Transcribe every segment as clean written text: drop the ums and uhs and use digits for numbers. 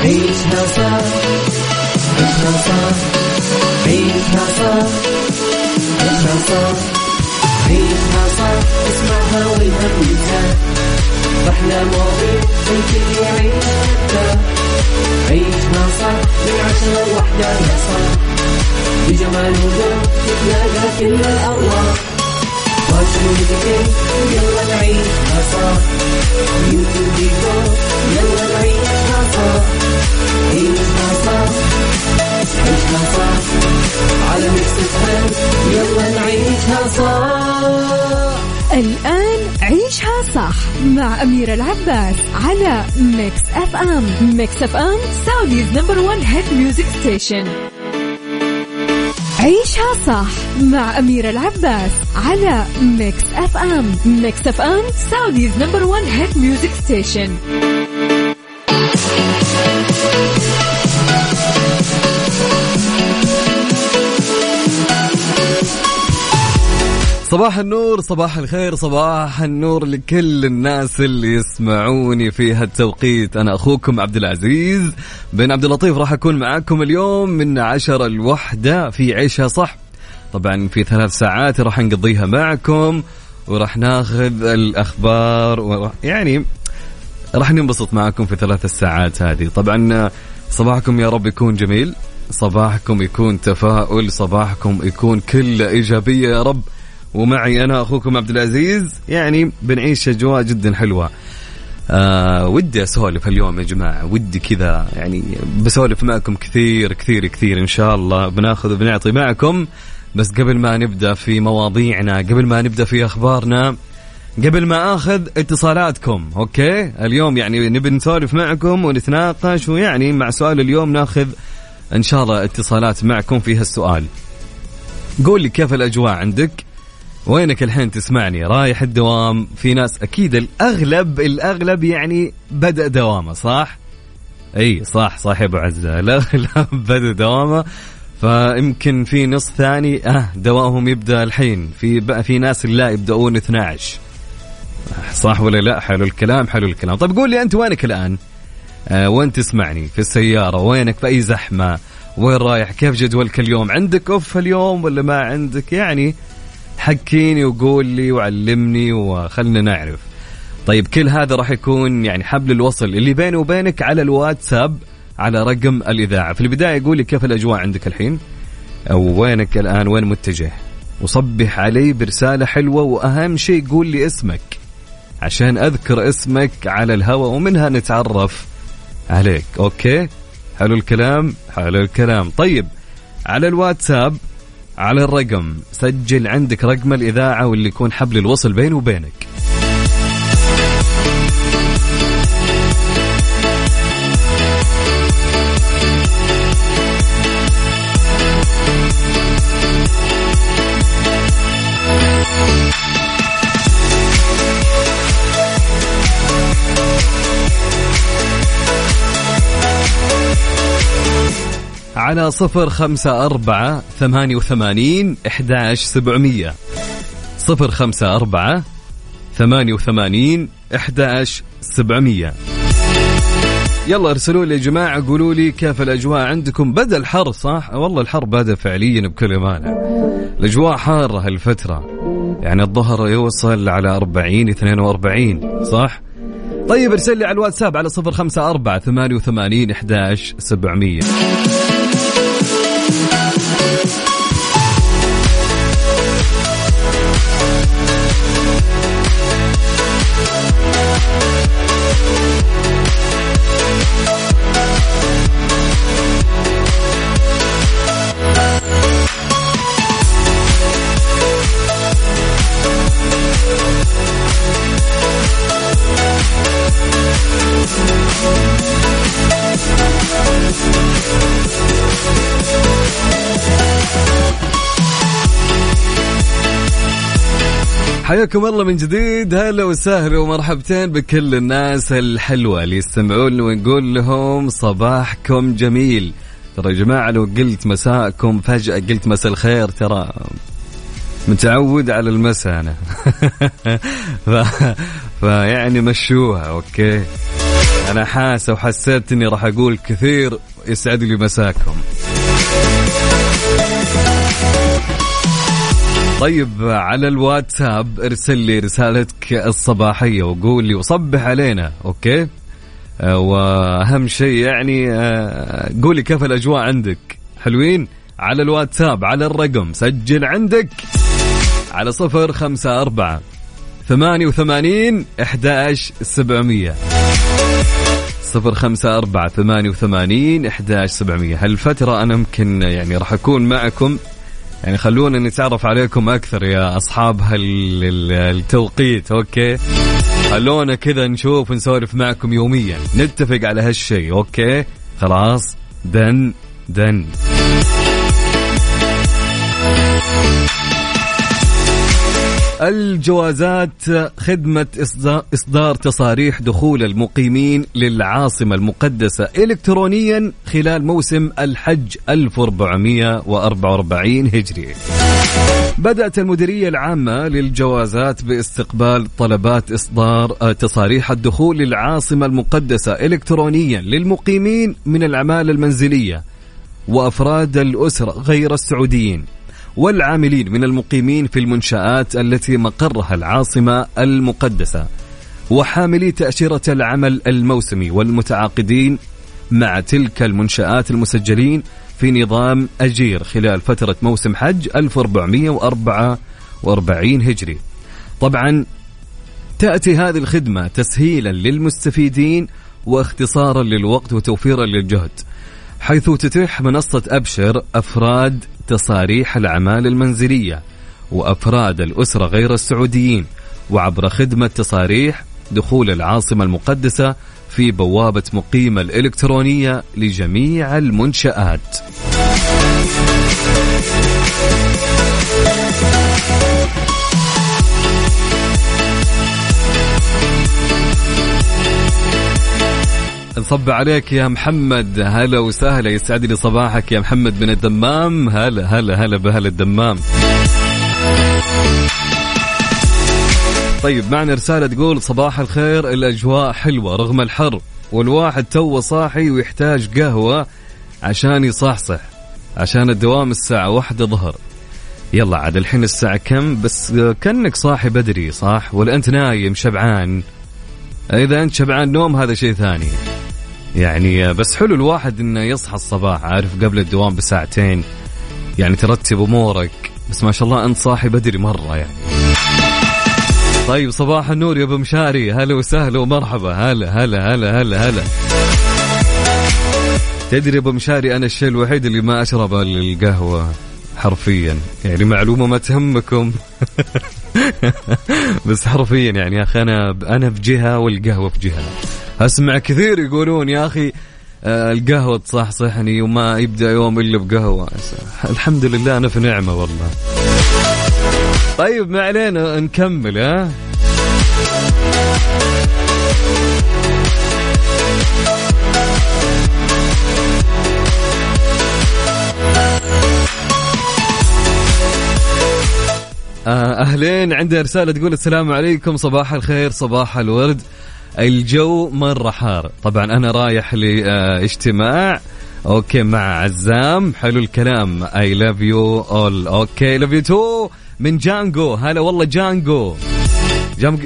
عيشنا صح عيشنا صح عيشنا صح عيشنا صح عيشنا صح اسمعها والهم ينزاح أحلى مواضيع الكل يعيش مرتاح عيشنا صح من 10 لوحدة يا صاح بجمال وذوق تتلاقى كل الأرواح فاشلوا دقيق يلا نعيشها صح يوتيوب ديكور يلا نعيشها صح عيشها صح عيشها صح على ميكس إف إم يلا نعيشها صح. الآن عيشها صح مع أميرة العباس على ميكس إف إم. ميكس إف إم سعوديز نمبر 1 هيت ميوزك ستيشن. عيشها صح مع أميرة العباس على ميكس إف إم. ميكس إف إم سعوديز نمبر 1 هيت ميوزك ستيشن. صباح النور، صباح الخير، صباح النور لكل الناس اللي يسمعوني في هالتوقيت. أنا أخوكم عبدالعزيز بن عبداللطيف، راح أكون معاكم اليوم من 10 لوحدة في عيشها صح. طبعا في 3 ساعات راح نقضيها معكم وراح ناخذ الأخبار يعني راح ننبسط معكم في 3 ساعات هذه. طبعا صباحكم يا رب يكون جميل، صباحكم يكون تفاؤل، صباحكم يكون كل إيجابية يا رب. ومعي أنا أخوكم عبدالعزيز، يعني بنعيش أجواء جدا حلوة. ودي أسولف اليوم يا جماعة، ودي كذا يعني بسولف معكم كثير كثير كثير. إن شاء الله بناخذ وبنعطي معكم، بس قبل ما نبدأ في مواضيعنا، قبل ما نبدأ في أخبارنا، قبل ما أخذ اتصالاتكم. أوكي اليوم يعني نبي نسولف معكم ونتناقش، ويعني مع سؤال اليوم ناخذ إن شاء الله اتصالات معكم في هالسؤال. قول لي كيف الأجواء عندك؟ وينك الحين تسمعني؟ رايح الدوام؟ في ناس أكيد الأغلب يعني بدأ دوامه، صح؟ أي صح يا أبو عزة، الأغلب بدأ دوامه، فيمكن في نص ثاني دوامهم يبدأ الحين. في ناس لا يبدأون 12، صح ولا لا؟ حلو الكلام. طب قول لي أنت وينك الآن؟ وين تسمعني؟ في السيارة؟ وينك؟ في أي زحمة؟ وين رايح؟ كيف جدولك اليوم؟ عندك أوف اليوم ولا ما عندك؟ يعني حكيني وقول لي وعلمني وخلنا نعرف. طيب كل هذا راح يكون يعني حبل الوصل اللي بيني وبينك على الواتساب على رقم الإذاعة. في البداية قولي كيف الأجواء عندك الحين، أو وينك الآن، وين متجه، وصبح علي برسالة حلوة، وأهم شيء قول لي اسمك عشان أذكر اسمك على الهواء ومنها نتعرف عليك. أوكي حلو الكلام. طيب على الواتساب على الرقم، سجل عندك رقم الإذاعة واللي يكون حبل الوصل بيني وبينك. على 0548881700، 0548881700. يلا ارسلوا لي يا جماعة، قولوا لي كيف الأجواء عندكم. بدأ الحر، صح والله الحر بدأ فعليا بكل أمانة. الأجواء حارة هالفترة، يعني الظهر يوصل على 40-42، صح؟ طيب ارسل لي على الواتساب على 0548881700. حياكم الله من جديد، هلا وسهلا ومرحبتين بكل الناس الحلوة اللي يستمعون، ونقول لهم صباحكم جميل. ترى يا جماعة لو قلت مساءكم فجأة قلت مساء الخير، ترى متعود على المساء أنا فيعني مشوها. أوكي أنا حاسة وحسيت إني راح أقول كثير. يسعد لي مساكم. طيب على الواتساب ارسل لي رسالتك الصباحية وقول لي وصبح علينا. أوكي وأهم شيء يعني قولي كيف الأجواء عندك. حلوين؟ على الواتساب على الرقم سجل عندك على 054-88-11700 054-88-11700. هالفترة أنا ممكن يعني راح أكون معكم، يعني خلونا نتعرف عليكم أكثر يا أصحاب هالتوقيت. أوكي خلونا كذا نشوف ونسولف معكم يوميا، نتفق على هالشي. أوكي خلاص دن الجوازات. خدمة إصدار تصاريح دخول المقيمين للعاصمة المقدسة إلكترونيا خلال موسم الحج 1444 هجري. بدأت المديرية العامة للجوازات باستقبال طلبات إصدار تصاريح الدخول للعاصمة المقدسة إلكترونيا للمقيمين من العمالة المنزلية وأفراد الأسرة غير السعوديين والعاملين من المقيمين في المنشآت التي مقرها العاصمة المقدسة وحاملي تأشيرة العمل الموسمي والمتعاقدين مع تلك المنشآت المسجلين في نظام أجير خلال فترة موسم حج 1444 هجري. طبعا تأتي هذه الخدمة تسهيلا للمستفيدين واختصارا للوقت وتوفيرا للجهد، حيث تتيح منصة أبشر أفراد تصاريح العمالة المنزلية وأفراد الأسرة غير السعوديين وعبر خدمة تصاريح دخول العاصمة المقدسة في بوابة مقيمة الإلكترونية لجميع المنشآت. نصب عليك يا محمد، هلا وسهلا، يسعد لي صباحك يا محمد من الدمام. هلا هلا هلا بهلا الدمام. طيب معنا رسالة تقول صباح الخير، الأجواء حلوة رغم الحر والواحد توه صاحي ويحتاج قهوة عشان يصحصح عشان الدوام الساعة 1 ظهر. يلا عاد الحين الساعة كم؟ بس كأنك صاحي بدري صح ولا أنت نايم شبعان؟ إذا أنت شبعان نوم هذا شيء ثاني يعني، بس حلو الواحد إنه يصحى الصباح عارف قبل الدوام بساعتين، يعني ترتب أمورك، بس ما شاء الله أنت صاحي بدري مرة يعني. طيب صباح النور يا أبو مشاري، هلا وسهلا ومرحبا. هلا هلا هلا هلا هلا. تدري أبو مشاري أنا الشيء الوحيد اللي ما أشربه القهوة حرفيا، يعني معلومة ما تهمكم بس حرفيا يعني يا أخي أنا في جهة والقهوة في جهة. أسمع كثير يقولون يا أخي القهوة تصحصحني وما يبدأ يوم إلا بقهوة. الحمد لله أنا في نعمة والله. طيب ما علينا نكمل. أهلين، عندي رسالة تقول السلام عليكم، صباح الخير صباح الورد، الجو مرة حار. طبعا أنا رايح لاجتماع أوكي مع عزام. حلو الكلام. I love you all. أوكي love you too من جانجو. هلا والله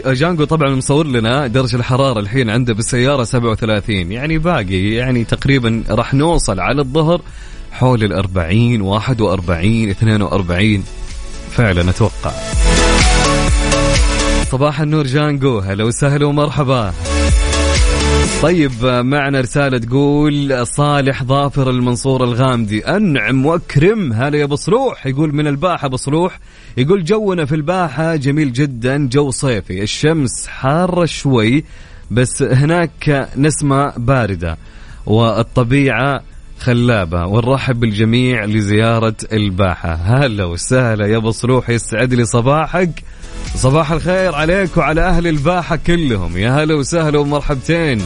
جانجو طبعا مصور لنا درجة الحرارة الحين عنده بالسيارة 37، يعني باقي يعني تقريبا راح نوصل على الظهر حول 40 41 42 فعلا أتوقع. صباح النور جانجو، هلا وسهلا ومرحبا. طيب معنا رسالة تقول صالح ظافر المنصور الغامدي، أنعم وأكرم. هلا يا بصروح، يقول من الباحة بصروح، يقول جونا في الباحة جميل جدا، جو صيفي، الشمس حارة شوي بس هناك نسمة باردة والطبيعة خلابة، ونرحب بالجميع لزيارة الباحة. هلا وسهلا يا بصروح، يسعد لي صباحك، صباح الخير عليك وعلى أهل الباحة كلهم، يا هلا وسهلا ومرحبتين.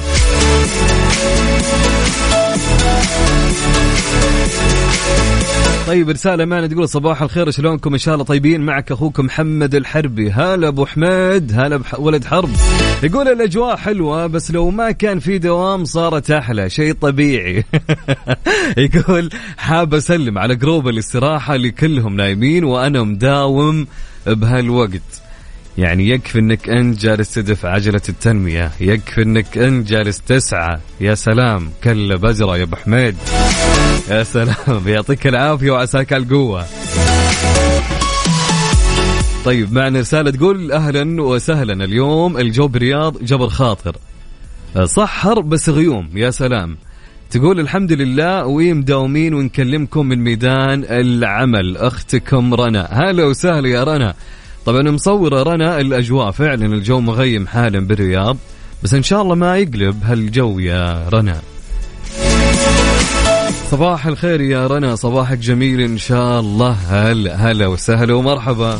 طيب رسالة معنا تقول صباح الخير شلونكم إن شاء الله طيبين, معك أخوكم محمد الحربي. هلا أبو حمد, هلا ولد حرب. يقول الأجواء حلوة بس لو ما كان في دوام صارت أحلى, شيء طبيعي. يقول حاب أسلم على جروب الاستراحة اللي كلهم نايمين وأنا مداوم بهالوقت. يعني يكفي انك انت جالس تدفع عجلة التنمية, يكفي انك انت جالس تسعى. يا سلام, كل بزرة يا ابو حميد, يا سلام, يعطيك العافية وعساك القوة. طيب معنا رسالة تقول اهلا وسهلا, اليوم الجو برياض جبر خاطر, صحر بس غيوم. يا سلام. تقول الحمد لله ومداومين ونكلمكم من ميدان العمل, اختكم رنا. هلا وسهلا يا رنا. طبعا مصورة رنا الأجواء فعلا الجو مغيم حالا بالرياض, بس إن شاء الله ما يقلب هالجو يا رنا. صباح الخير يا رنا, صباحك جميل إن شاء الله. هلا وسهلا ومرحبا.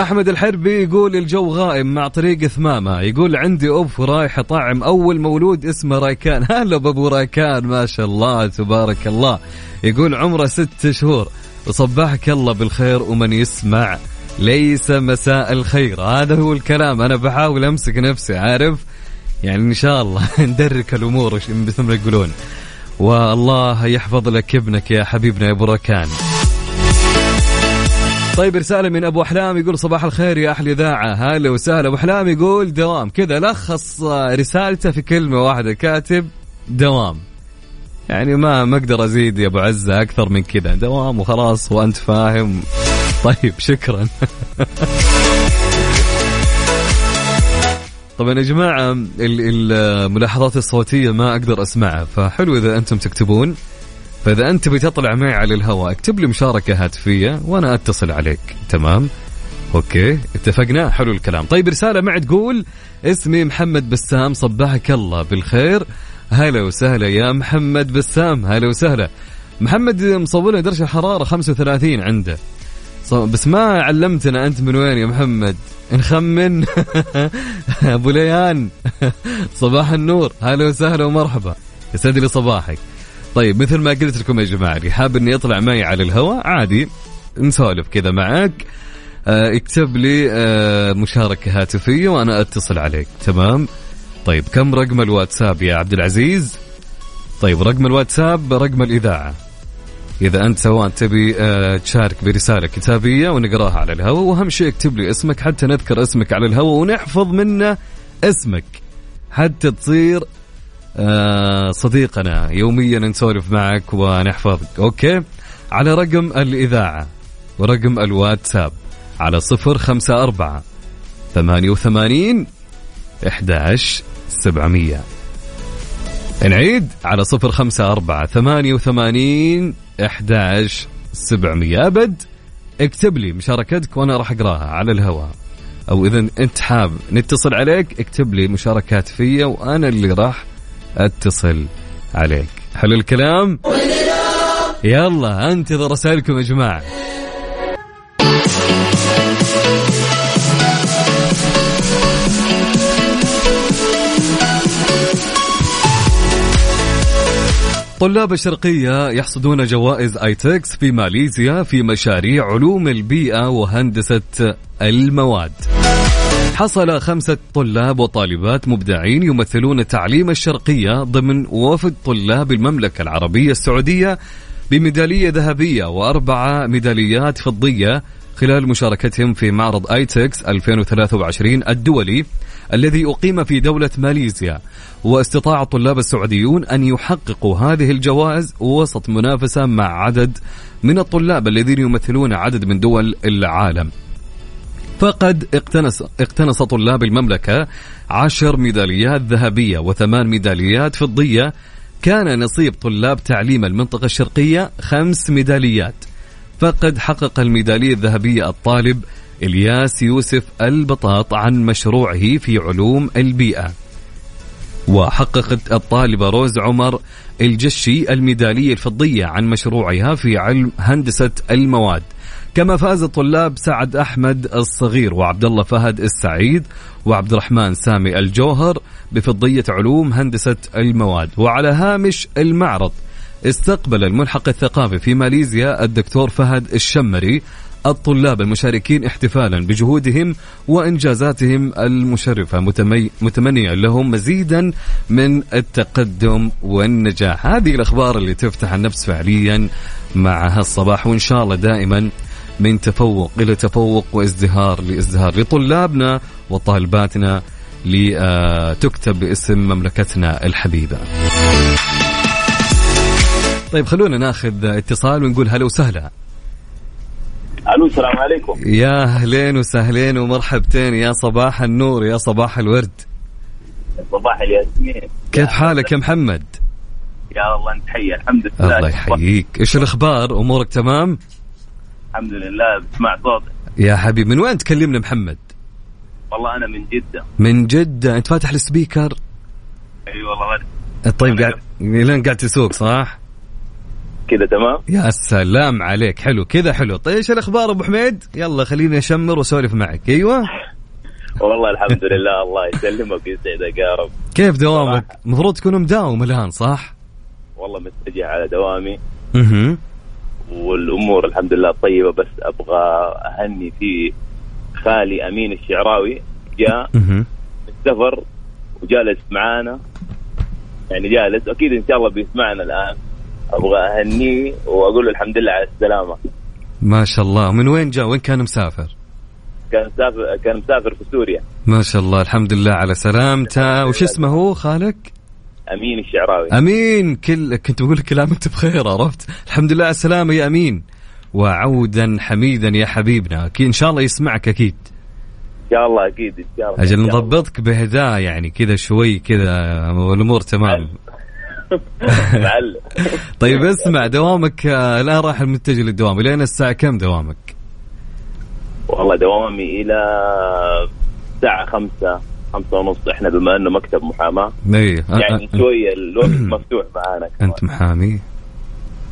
أحمد الحربي يقول الجو غائم مع طريق ثمامة, يقول عندي أوف رايح طعم أول مولود اسمه رايكان. هلا بابو رايكان, ما شاء الله تبارك الله. يقول عمره 6 شهور. وصبحك الله بالخير ومن يسمع ليس مساء الخير. هذا هو الكلام, أنا بحاول أمسك نفسي, عارف يعني, إن شاء الله ندرك الأمور مثل ما يقولون. والله يحفظ لك ابنك يا حبيبنا يا أبو رايكان. طيب رسالة من أبو أحلام يقول صباح الخير يا أحلى إذاعة. هلا وسهلا أبو أحلام. يقول دوام, كذا لخص رسالته في كلمة واحدة, كاتب دوام. يعني ما أقدر أزيد يا أبو عزة أكثر من كذا, دوام وخلاص, وأنت فاهم. طيب شكرا. طبعا يا جماعة الملاحظات الصوتية ما أقدر أسمعها, فحلو إذا أنتم تكتبون. فإذا أنت بتطلع معي على الهواء اكتب لي مشاركة هاتفية وأنا أتصل عليك, تمام؟ أوكي, اتفقنا, حلو الكلام. طيب رسالة معي تقول اسمي محمد بسام, صبحك الله بالخير. هلا وسهلا يا محمد بسام, هلا وسهلا. محمد مصورنا درجة الحرارة 35 عنده, بس ما علمتنا أنت من وين يا محمد, نخمن. أبو ليان. صباح النور, هلا وسهلا ومرحبا, يسعد لي صباحك. طيب مثل ما قلت لكم يا جماعة, اللي حاب اني اطلع معي على الهواء عادي نسولف كذا معاك, اكتب لي مشاركة هاتفية وانا اتصل عليك, تمام؟ طيب كم رقم الواتساب يا عبد العزيز؟ طيب رقم الواتساب رقم الإذاعة, اذا انت سواء تبي تشارك برسالة كتابية ونقراها على الهواء, واهم شيء اكتب لي اسمك حتى نذكر اسمك على الهواء ونحفظ منه اسمك حتى تصير صديقنا, يوميا نسولف معك ونحفظك. أوكي, على رقم الإذاعة ورقم الواتساب على 054-88-11-700. نعيد, على 054-88-11-700. أبد اكتب لي مشاركتك وأنا راح أقراها على الهواء, أو إذا أنت حاب نتصل عليك اكتب لي مشاركات فيا وأنا اللي راح اتصل عليك. حلو الكلام, يلا انتظر رسائلكم يا جماعة. طلاب الشرقية يحصدون جوائز ايتكس في ماليزيا في مشاريع علوم البيئة وهندسة المواد. حصل 5 طلاب وطالبات مبدعين يمثلون التعليم الشرقية ضمن وفد طلاب المملكة العربية السعودية بميدالية ذهبية و4 ميداليات فضية خلال مشاركتهم في معرض ايتكس 2023 الدولي الذي أقيم في دولة ماليزيا, واستطاع الطلاب السعوديون أن يحققوا هذه الجوائز وسط منافسة مع عدد من الطلاب الذين يمثلون عدد من دول العالم. فقد اقتنص طلاب المملكة 10 ميداليات ذهبية و8 ميداليات فضية. كان نصيب طلاب تعليم المنطقة الشرقية 5 ميداليات. فقد حقق الميدالية الذهبية الطالب إلياس يوسف البطاط عن مشروعه في علوم البيئة, وحققت الطالبة روز عمر الجشي الميدالية الفضية عن مشروعها في علم هندسة المواد. كما فاز الطلاب سعد احمد الصغير وعبد الله فهد السعيد وعبد الرحمن سامي الجوهر بفضية علوم هندسة المواد. وعلى هامش المعرض استقبل الملحق الثقافي في ماليزيا الدكتور فهد الشمري الطلاب المشاركين احتفالا بجهودهم وإنجازاتهم المشرفة متمنيا لهم مزيدا من التقدم والنجاح. هذه الأخبار اللي تفتح النفس فعليا مع هالصباح، وإن شاء الله دائما من تفوق إلى تفوق وازدهار لازدهار لطلابنا وطالباتنا لتكتب باسم مملكتنا الحبيبة. طيب خلونا ناخذ اتصال ونقول هلا وسهلا. الو السلام عليكم. يا اهلين وسهلين ومرحبتين، يا صباح النور يا صباح الورد صباح الياسمين. كيف حالك يا محمد؟ يا الله نتحيى الحمد لله. الله يحييك. ايش الاخبار؟ امورك تمام؟ الحمد لله. بسمع صوتك يا حبيبي. من وين تكلمنا محمد؟ والله انا من جدة. من جدة؟ انت فاتح السبيكر؟ اي والله غالب. طيب قاعد لين قاعد تسوق صح؟ كده تمام. يا السلام عليك، حلو كذا حلو. طيب ايش الاخبار ابو حميد؟ يلا خليني اشمر وسولف معك. ايوه والله الحمد لله. الله يسلمك ويسعدك يا رب. كيف دوامك؟ المفروض تكون مداوم الان صح؟ والله متجه على دوامي والامور الحمد لله طيبه، بس ابغى اهني في خالي امين الشعراوي، جاء السفر وجالس معانا، يعني جالس اكيد ان شاء الله بيسمعنا الان. أبغى أهنيه وأقول له الحمد لله على السلامة. ما شاء الله. من وين جاء؟ وين كان مسافر؟ كان مسافر في سوريا. ما شاء الله الحمد لله على سلامته. وش اسمه هو خالك؟ أمين الشعراوي. أمين، كنت بقول كلام أنت بخير، عرفت؟ الحمد لله على السلامة يا أمين، وعودا حميدا يا حبيبنا. إن شاء الله يسمعك أكيد. إن شاء الله أكيد إن شاء الله. أجل نضبطك بهدايا يعني كذا شوي كذا والأمور تمام. طيب اسمع، دوامك لا راح المتجه للدوام لين الساعة كم دوامك؟ والله دوامي إلى الساعة 5:30. إحنا بما أنه مكتب محاماة يعني شوية الوقت مفتوح معانا. أنت محامي؟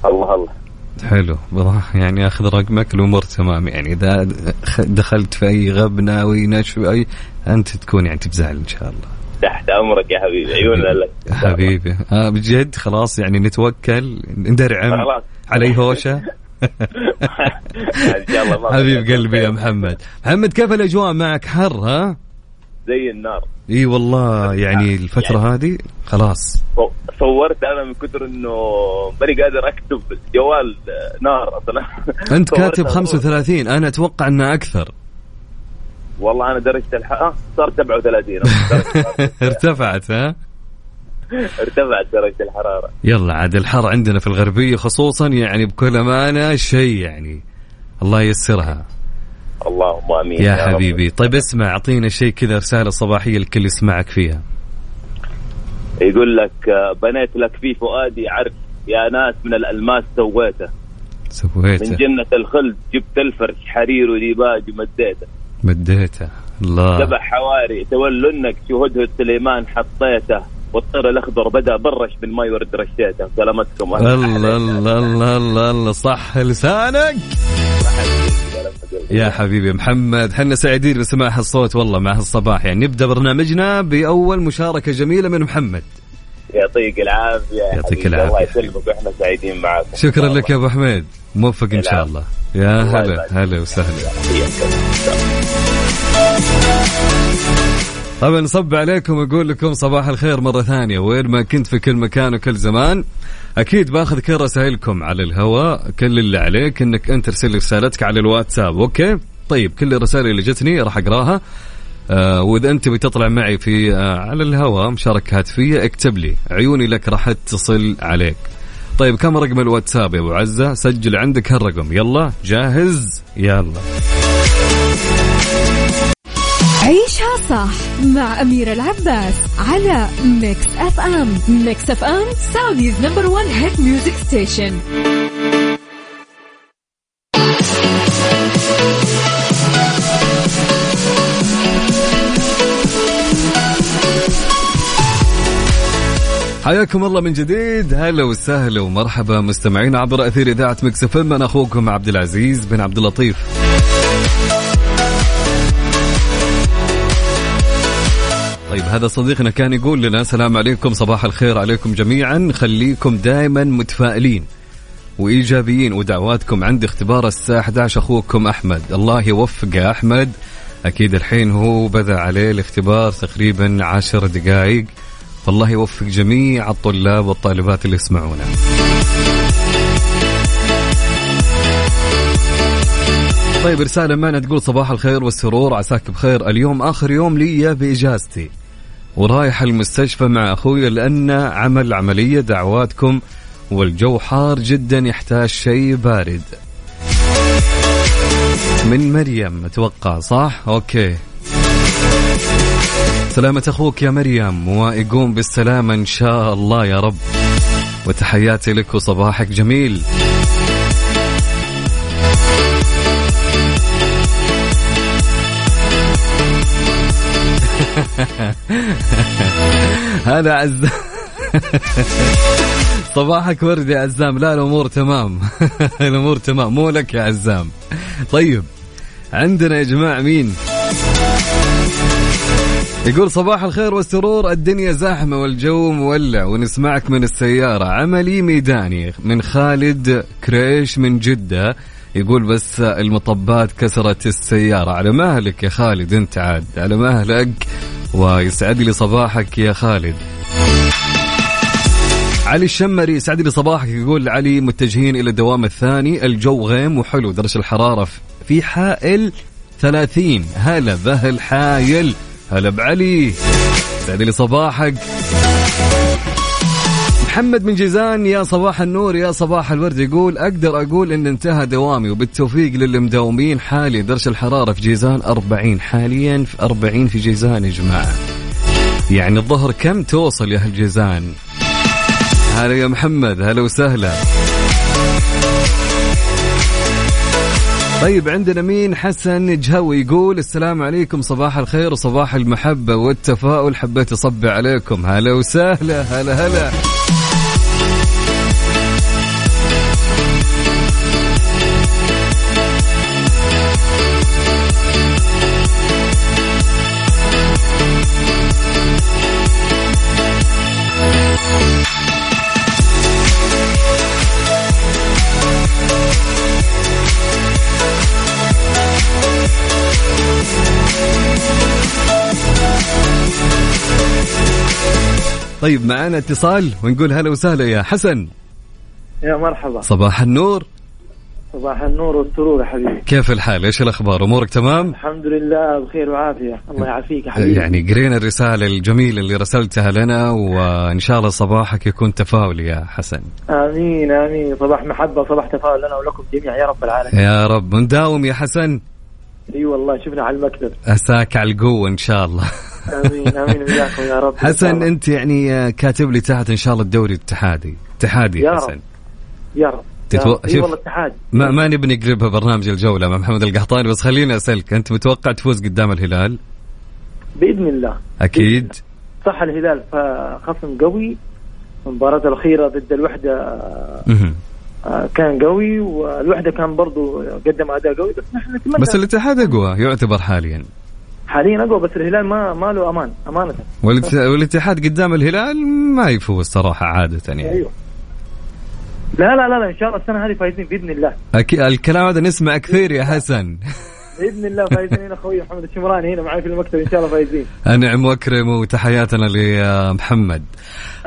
الله الله حلو والله، يعني أخذ رقمك الأمور تمام، يعني إذا دخلت في أي غبنة وينشوي أي أنت تكون يعني تبزعل إن شاء الله. تحت أمرك يا حبيبي، عيوننا لك حبيبي. بجد خلاص يعني نتوكل ندرعم علي هوشة. حبيب قلبي يا محمد. محمد كيف الأجواء معك؟ حر ها؟ زي النار. اي والله يعني الفترة يعني هذه خلاص صورت أنا من كتر أنه ماني قادر أكتب الجوال، نار أصلا. أنت كاتب 35، أنا أتوقع أنه أكثر. والله أنا درجة الحرارة صار 37. ارتفعت ها؟ ارتفعت درجة الحرارة. يلا عاد الحر عندنا في الغربية خصوصا يعني بكل أمانة شيء يعني. الله ييسرها. اللهم آمين يا حبيبي. طيب اسمع، أعطينا شيء كذا رسالة صباحية الكل يسمعك فيها. يقول لك بنيت لك في فؤادي عرش، يا ناس من الألماس سويته من جنة الخلد جبت الفرش، حرير وديباج مديته الله. سبع حواري تولنك، شهده سليمان حطيته، والطير الأخضر بدأ برش بالماء ورد رشيته. سلامتكم. الله الله الله الله. صح لسانك يا حبيبي محمد. حنا سعيدين بسماع الصوت والله مع هالصباح، يعني نبدأ برنامجنا بأول مشاركة جميلة من محمد. يعطيك العافية. يعطيك العافية الله يسلمك، وإحنا سعيدين معك. شكرا لك يا أبو حميد، موفق إن شاء الله. يا هلا وسهلا. طبعا نصب عليكم وأقول لكم صباح الخير مرة ثانية، وين ما كنت في كل مكان وكل زمان. أكيد باخذ كل رسائلكم على الهواء، كل اللي عليك إنك أنت ترسل رسالتك على الواتساب. أوكي طيب كل الرسائل اللي جتني راح أقراها، وإذا أنت بتطلع معي في على الهواء مشاركة هاتفية اكتب لي، عيوني لك راح أتصل عليك. طيب كم رقم الواتساب يا أبو عزة؟ سجل عندك هالرقم. يلا جاهز؟ يلا. عيشها صح مع أميرة العباس على ميكس إف إم. ميكس إف إم سعوديز نمبر 1 هيت ميوزك ستيشن. حياكم الله من جديد، هلا وسهلا ومرحبا مستمعين عبر أثير إذاعة ميكس إف إم. أنا أخوكم عبدالعزيز بن عبداللطيف. طيب هذا صديقنا كان يقول لنا السلام عليكم، صباح الخير عليكم جميعا، خليكم دائما متفائلين وإيجابيين ودعواتكم عند اختبار الساعة 11. أخوكم أحمد، الله يوفقه أحمد. أكيد الحين هو بدأ عليه الاختبار تقريبا 10 دقائق، فالله يوفق جميع الطلاب والطالبات اللي يسمعونا. طيب رسالة معنا تقول صباح الخير والسرور، عساك بخير. اليوم آخر يوم لي بإجازتي ورايح المستشفى مع أخوي لأن عمل عملية، دعواتكم والجو حار جدا يحتاج شيء بارد. من مريم أتوقع، صح؟ أوكي، سلامة أخوك يا مريم ويقوم بالسلامة إن شاء الله يا رب، وتحياتي لك وصباحك جميل. هذا عزام. صباحك ورد يا عزام. لا الأمور تمام. الأمور تمام، مو لك يا عزام. طيب عندنا يا جماعة مين يقول صباح الخير والسرور، الدنيا زحمة والجو مولع ونسمعك من السيارة، عملي ميداني. من خالد كريش من جدة يقول بس المطبات كسرت السيارة. على مهلك يا خالد، انت عاد على مهلك، ويسعد لي صباحك يا خالد. علي الشمري يسعد لي صباحك، يقول علي متجهين إلى الدوام الثاني، الجو غيم وحلو، درجة الحرارة في حائل 30. هلا بهل حايل، هلا بعلي، سعد لي صباحك. محمد من جيزان يا صباح النور يا صباح الورد، يقول أقدر أقول إن انتهى دوامي وبالتوفيق للمداومين. حالي درجة الحرارة في جيزان 40 حاليا، في 40 في جيزان يا جماعة، يعني الظهر كم توصل يا أهل جيزان؟ هلا يا محمد، هلا وسهلا. طيب عندنا مين؟ حسن جهوي يقول السلام عليكم، صباح الخير وصباح المحبة والتفاؤل، حبيت أصبي عليكم. هلا وسهلا، هلا هلا. طيب معانا اتصال ونقول هلا وسهلا يا حسن. يا مرحبا، صباح النور. صباح النور والسرور يا حبيبي، كيف الحال؟ ايش الاخبار؟ امورك تمام؟ الحمد لله بخير وعافيه، الله يعافيك يا حبيبي. يعني قرينا الرساله الجميله اللي رسلتها لنا، وان شاء الله صباحك يكون تفاؤلي يا حسن. امين امين، صباح محبه، صباح تفاؤل لنا ولكم جميعا يا رب العالمين. يا رب نداوم يا حسن. اي والله شفنا على المكتب، اساك على القوه ان شاء الله. امين امين وياكم يا رب. حسن انت يعني كاتب لي تحت ان شاء الله الدوري الاتحادي، اتحادي يا حسن رب. يا رب اي والله اتحادي. ما نبني نقلبها برنامج الجوله مع محمد القحطاني، بس خليني اسالك، انت متوقع تفوز قدام الهلال؟ باذن الله اكيد بإذن الله. صح، الهلال فخصم قوي، المباراه الاخيره ضد الوحده كان قوي، والوحده كان برضو قدم اداء قوي، بس نحن نتمنى، بس الاتحاد اقوى يعتبر حاليا أقوى، بس الهلال ما له أمانة، والاتحاد قدام الهلال ما يفوز صراحة عادة يعني. أيوه. لا إن شاء الله السنة هذه فايزين بإذن الله. الكلام هذا نسمع كثير يا حسن. بإذن الله فايزين. هنا أخوي محمد الشمراني هنا معي في المكتب، إن شاء الله فايزين. أنعم وأكرم، وتحياتنا لمحمد.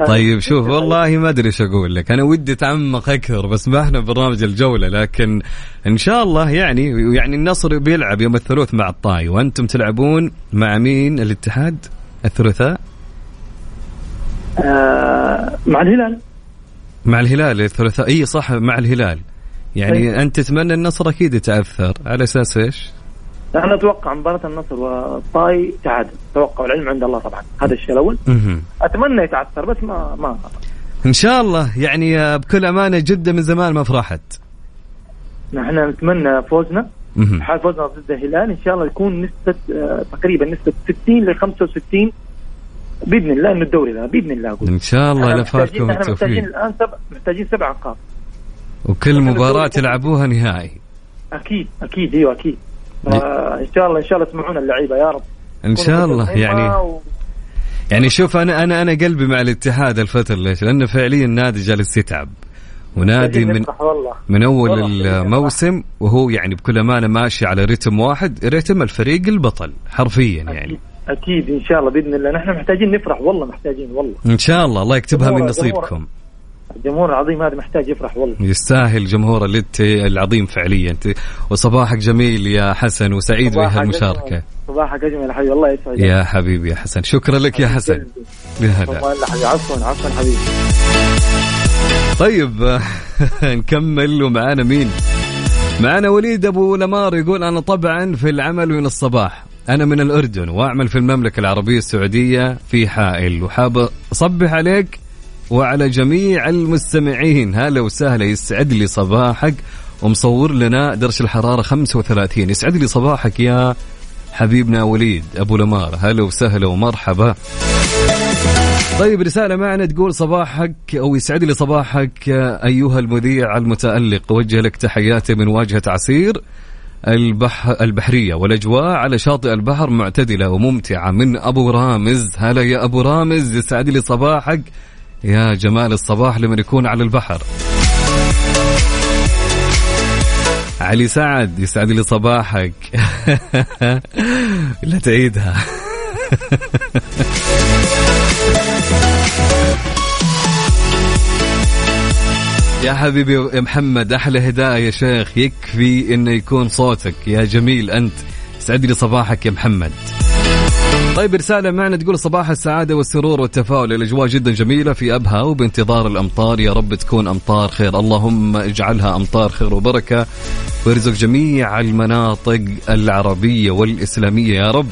طيب شوف والله ما أدري إيش أقول لك، أنا ودي أتعمق أكثر بس ما إحنا برنامج الجولة، لكن إن شاء الله يعني النصر بيلعب يوم الثلاث مع الطائي، وأنتم تلعبون مع مين الاتحاد الثلاثاء؟ مع الهلال الثلاثاء. إيه صح، مع الهلال. يعني طيب. أنت تتمنى النصر أكيد يتأثر، على أساس إيش؟ أنا أتوقع مباراة النصر والطائي تعادل، توقع العلم عند الله طبعا، هذا الشيء الأول. أتمنى يتعثر بس ما إن شاء الله، يعني بكل أمانة جدة من زمان ما فرحت. نحن نتمنى فوزنا، حال فوزنا ضد الهلال إن شاء الله يكون نسبة تقريبا نسبة 60-65 باذن الله انه الدوري ده باذن الله أقول. ان شاء الله لا فاتكم التوفيق. محتاجين الان محتاجين 7 نقاط وكل مباراه تلعبوها نهائي. اكيد اكيد ايوه اكيد. ان شاء الله ان شاء الله تسمعونا اللعيبه يا رب ان شاء الله. يعني يعني شوف انا قلبي مع الاتحاد الفتره ليش؟ لانه فعليا نادي جالس يتعب ونادي من اول الموسم وهو يعني بكل امانه ماشي على رتم واحد، رتم الفريق البطل حرفيا يعني. اكيد ان شاء الله باذن الله نحن محتاجين نفرح والله، محتاجين والله ان شاء الله. الله يكتبها من نصيبكم. الجمهور العظيم هذا محتاج يفرح والله، يستاهل جمهور الليتي العظيم فعليا. وصباحك جميل يا حسن وسعيد بهالمشاركه. صباحك اجمل يا حبيبي، الله يسعدك يا حبيبي يا حسن. شكرا لك يا حسن. عفوا حبيبي. طيب نكمل ومعانا مين؟ معانا وليد ابو لمار يقول انا طبعا في العمل من الصباح، انا من الاردن واعمل في المملكه العربيه السعوديه في حائل، وحاب اصبح عليك وعلى جميع المستمعين. هلا وسهلا، يسعد لي صباحك. ومصور لنا درجة الحرارة 35. يسعد لي صباحك يا حبيبنا وليد أبو لمار، هلا وسهلا ومرحبا. طيب رسالة معنا تقول صباحك أو يسعد لي صباحك أيها المذيع المتألق، وجه لك تحياتي من واجهة عسير البحرية، والأجواء على شاطئ البحر معتدلة وممتعة. من أبو رامز، هلا يا أبو رامز، يسعد لي صباحك. يا جمال الصباح لمن يكون على البحر. علي سعد، يسعد لي صباحك. لا تعيدها. يا حبيبي يا محمد، أحلى هدايا يا شيخ، يكفي إنه يكون صوتك يا جميل أنت. يسعد لي صباحك يا محمد. طيب رسالة معنا تقول صباح السعادة والسرور والتفاؤل، الأجواء جدا جميلة في أبها وبانتظار الأمطار، يا رب تكون أمطار خير، اللهم اجعلها أمطار خير وبركة وارزق جميع المناطق العربية والإسلامية يا رب.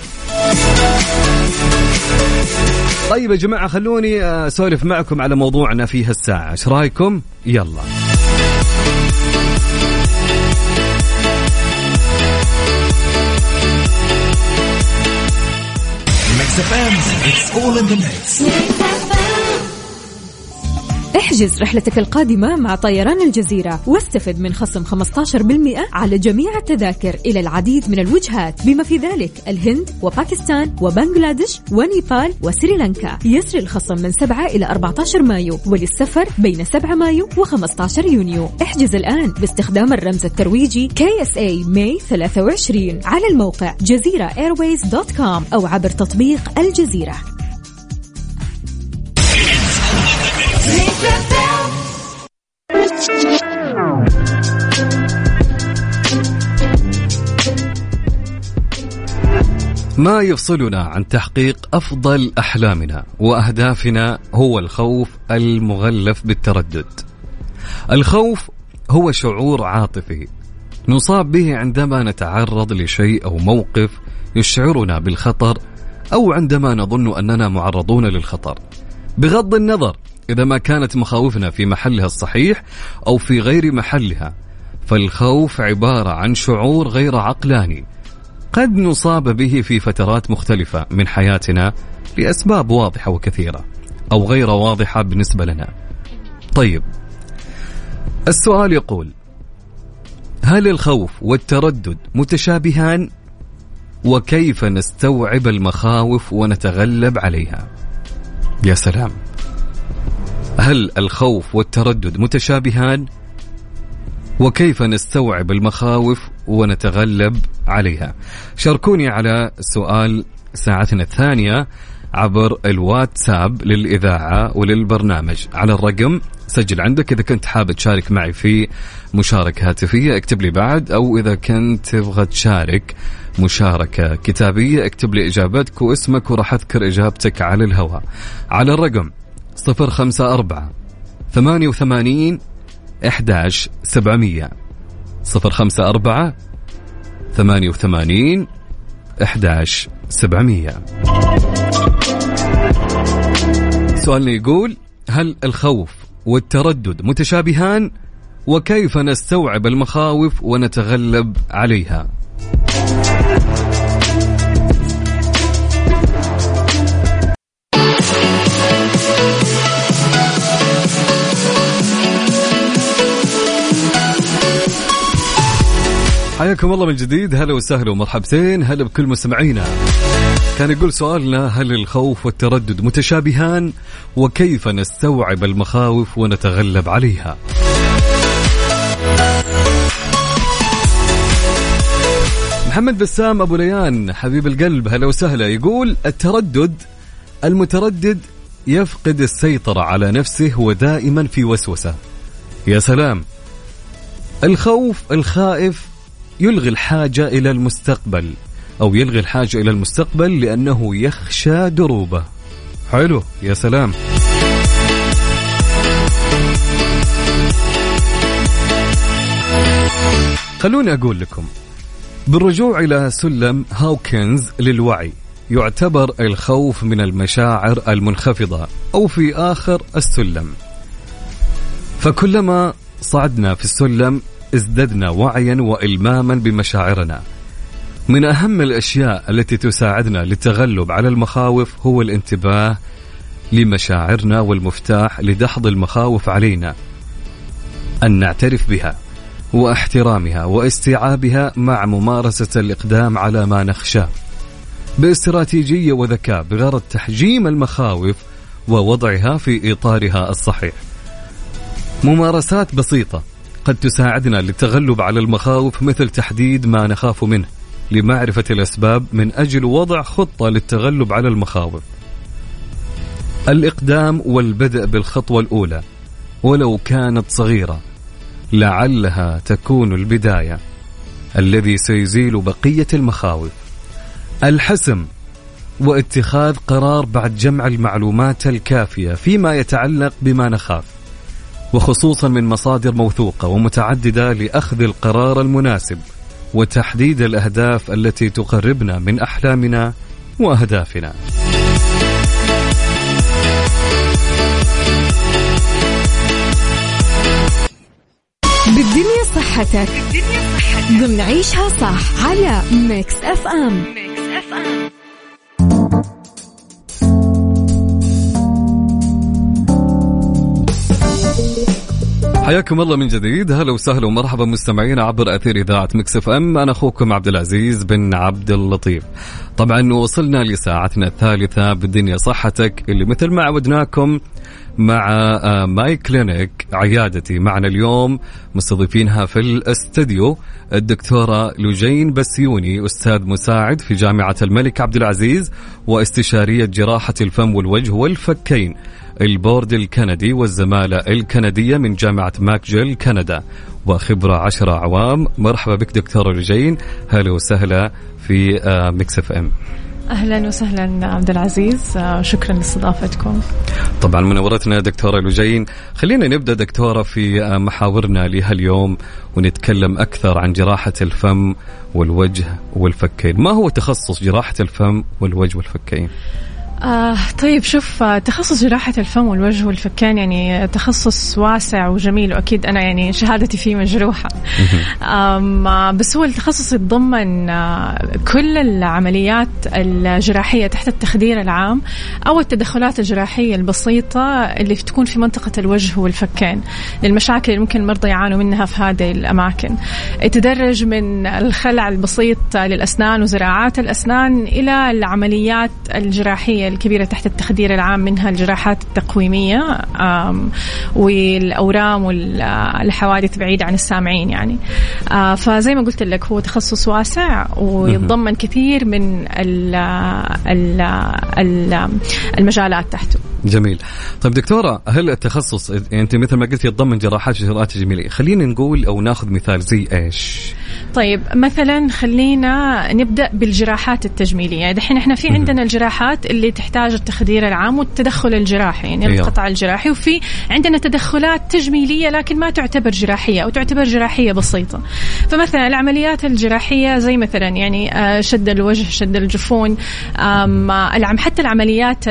طيب يا جماعة خلوني أسولف معكم على موضوعنا في هالساعة، ايش رايكم؟ يلا. احجز رحلتك القادمة مع طيران الجزيرة واستفد من خصم 15% على جميع التذاكر إلى العديد من الوجهات بما في ذلك الهند وباكستان وبنغلاديش ونيبال وسريلانكا. يسري الخصم من 7 إلى 14 مايو وللسفر بين 7 مايو و15 يونيو. احجز الآن باستخدام الرمز الترويجي KSA May 23 على الموقع jazeerairways.com أو عبر تطبيق الجزيرة. ما يفصلنا عن تحقيق أفضل أحلامنا وأهدافنا هو الخوف المغلف بالتردد. الخوف هو شعور عاطفي نصاب به عندما نتعرض لشيء أو موقف يشعرنا بالخطر أو عندما نظن أننا معرضون للخطر، بغض النظر إذا ما كانت مخاوفنا في محلها الصحيح أو في غير محلها، فالخوف عبارة عن شعور غير عقلاني قد نصاب به في فترات مختلفة من حياتنا لأسباب واضحة وكثيرة أو غير واضحة بالنسبة لنا. طيب السؤال يقول هل الخوف والتردد متشابهان؟ وكيف نستوعب المخاوف ونتغلب عليها؟ يا سلام، هل الخوف والتردد متشابهان وكيف نستوعب المخاوف ونتغلب عليها؟ شاركوني على سؤال ساعتنا الثانية عبر الواتساب للإذاعة وللبرنامج على الرقم، سجل عندك إذا كنت حابب تشارك معي في مشاركة هاتفية اكتب لي بعد، أو إذا كنت تبغى تشارك مشاركة كتابية اكتب لي إجابتك واسمك وراح أذكر إجابتك على الهواء على الرقم 054-88-11700 054-88-11700. سؤالنا يقول هل الخوف والتردد متشابهان وكيف نستوعب المخاوف ونتغلب عليها؟ حياكم الله من جديد. هلا وسهلا ومرحبتين، هلا بكل مستمعينا. كان يقول سؤالنا: هل الخوف والتردد متشابهان؟ وكيف نستوعب المخاوف ونتغلب عليها؟ محمد بسام أبو ليان حبيب القلب هلا وسهلا، يقول: المتردد يفقد السيطرة على نفسه ودائما في وسوسة. يا سلام. الخائف يلغي الحاجة إلى المستقبل أو يلغي الحاجة إلى المستقبل لأنه يخشى دروبة. حلو، يا سلام. خلوني أقول لكم، بالرجوع إلى سلم هاوكنز للوعي، يعتبر الخوف من المشاعر المنخفضة أو في آخر السلم، فكلما صعدنا في السلم ازددنا وعيا وإلماما بمشاعرنا. من أهم الأشياء التي تساعدنا للتغلب على المخاوف هو الانتباه لمشاعرنا، والمفتاح لدحض المخاوف علينا أن نعترف بها واحترامها واستيعابها مع ممارسة الإقدام على ما نخشاه باستراتيجية وذكاء بغرض تحجيم المخاوف ووضعها في إطارها الصحيح. ممارسات بسيطة قد تساعدنا للتغلب على المخاوف، مثل تحديد ما نخاف منه لمعرفة الأسباب من أجل وضع خطة للتغلب على المخاوف. الإقدام والبدء بالخطوة الأولى ولو كانت صغيرة، لعلها تكون البداية الذي سيزيل بقية المخاوف. الحسم واتخاذ قرار بعد جمع المعلومات الكافية فيما يتعلق بما نخاف، وخصوصا من مصادر موثوقة ومتعددة، لأخذ القرار المناسب وتحديد الأهداف التي تقربنا من أحلامنا وأهدافنا. بالدنيا صحتك ضمن عيشها صح على ميكس إف إم. حياكم الله من جديد، هلا وسهلا ومرحبا مستمعينا عبر أثير إذاعة ميكس إف إم. أنا أخوكم عبدالعزيز بن عبداللطيف. طبعا وصلنا لساعتنا الثالثة بالدنيا صحتك، اللي مثل ما عودناكم مع ماي كلينك عيادتي. معنا اليوم مستضيفينها في الاستديو الدكتورة لجين بسيوني، أستاذ مساعد في جامعة الملك عبدالعزيز واستشارية جراحة الفم والوجه والفكين، البورد الكندي، والزمالة الكندية من جامعة ماكجيل كندا، وخبرة 10 أعوام. مرحبا بك دكتورة لجين، هلا وسهلا في ميكس إف إم. أهلا وسهلا عبدالعزيز، شكرا لاستضافتكم. طبعا منورتنا دكتورة لجين. خلينا نبدأ دكتورة في محاورنا لهاليوم ونتكلم أكثر عن جراحة الفم والوجه والفكين. ما هو تخصص جراحة الفم والوجه والفكين؟ طيب شوف، تخصص جراحة الفم والوجه والفكين يعني تخصص واسع وجميل، وأكيد أنا يعني شهادتي فيه مجروحة. بس هو التخصص يتضمن كل العمليات الجراحية تحت التخدير العام أو التدخلات الجراحية البسيطة اللي تكون في منطقة الوجه والفكين، للمشاكل اللي ممكن المرضى يعانوا منها في هذه الأماكن. يتدرج من الخلع البسيط للأسنان وزراعات الأسنان إلى العمليات الجراحية الكبيرة تحت التخدير العام، منها الجراحات التقويمية والأورام والحوادث بعيدة عن السامعين. يعني فزي ما قلت لك هو تخصص واسع ويتضمن كثير من المجالات تحته. جميل. طيب دكتورة، هل التخصص أنت مثل ما قلت يتضمن جراحات وجراحات جميلة، خلينا نقول أو ناخذ مثال زي إيش؟ طيب مثلا خلينا نبدأ بالجراحات التجميلية. دحين إحنا في عندنا الجراحات اللي تحتاج التخدير العام والتدخل الجراحي، يعني القطع الجراحي، وفي عندنا تدخلات تجميلية لكن ما تعتبر جراحية أو تعتبر جراحية بسيطة. فمثلا العمليات الجراحية زي مثلا يعني شد الوجه، شد الجفون، حتى العمليات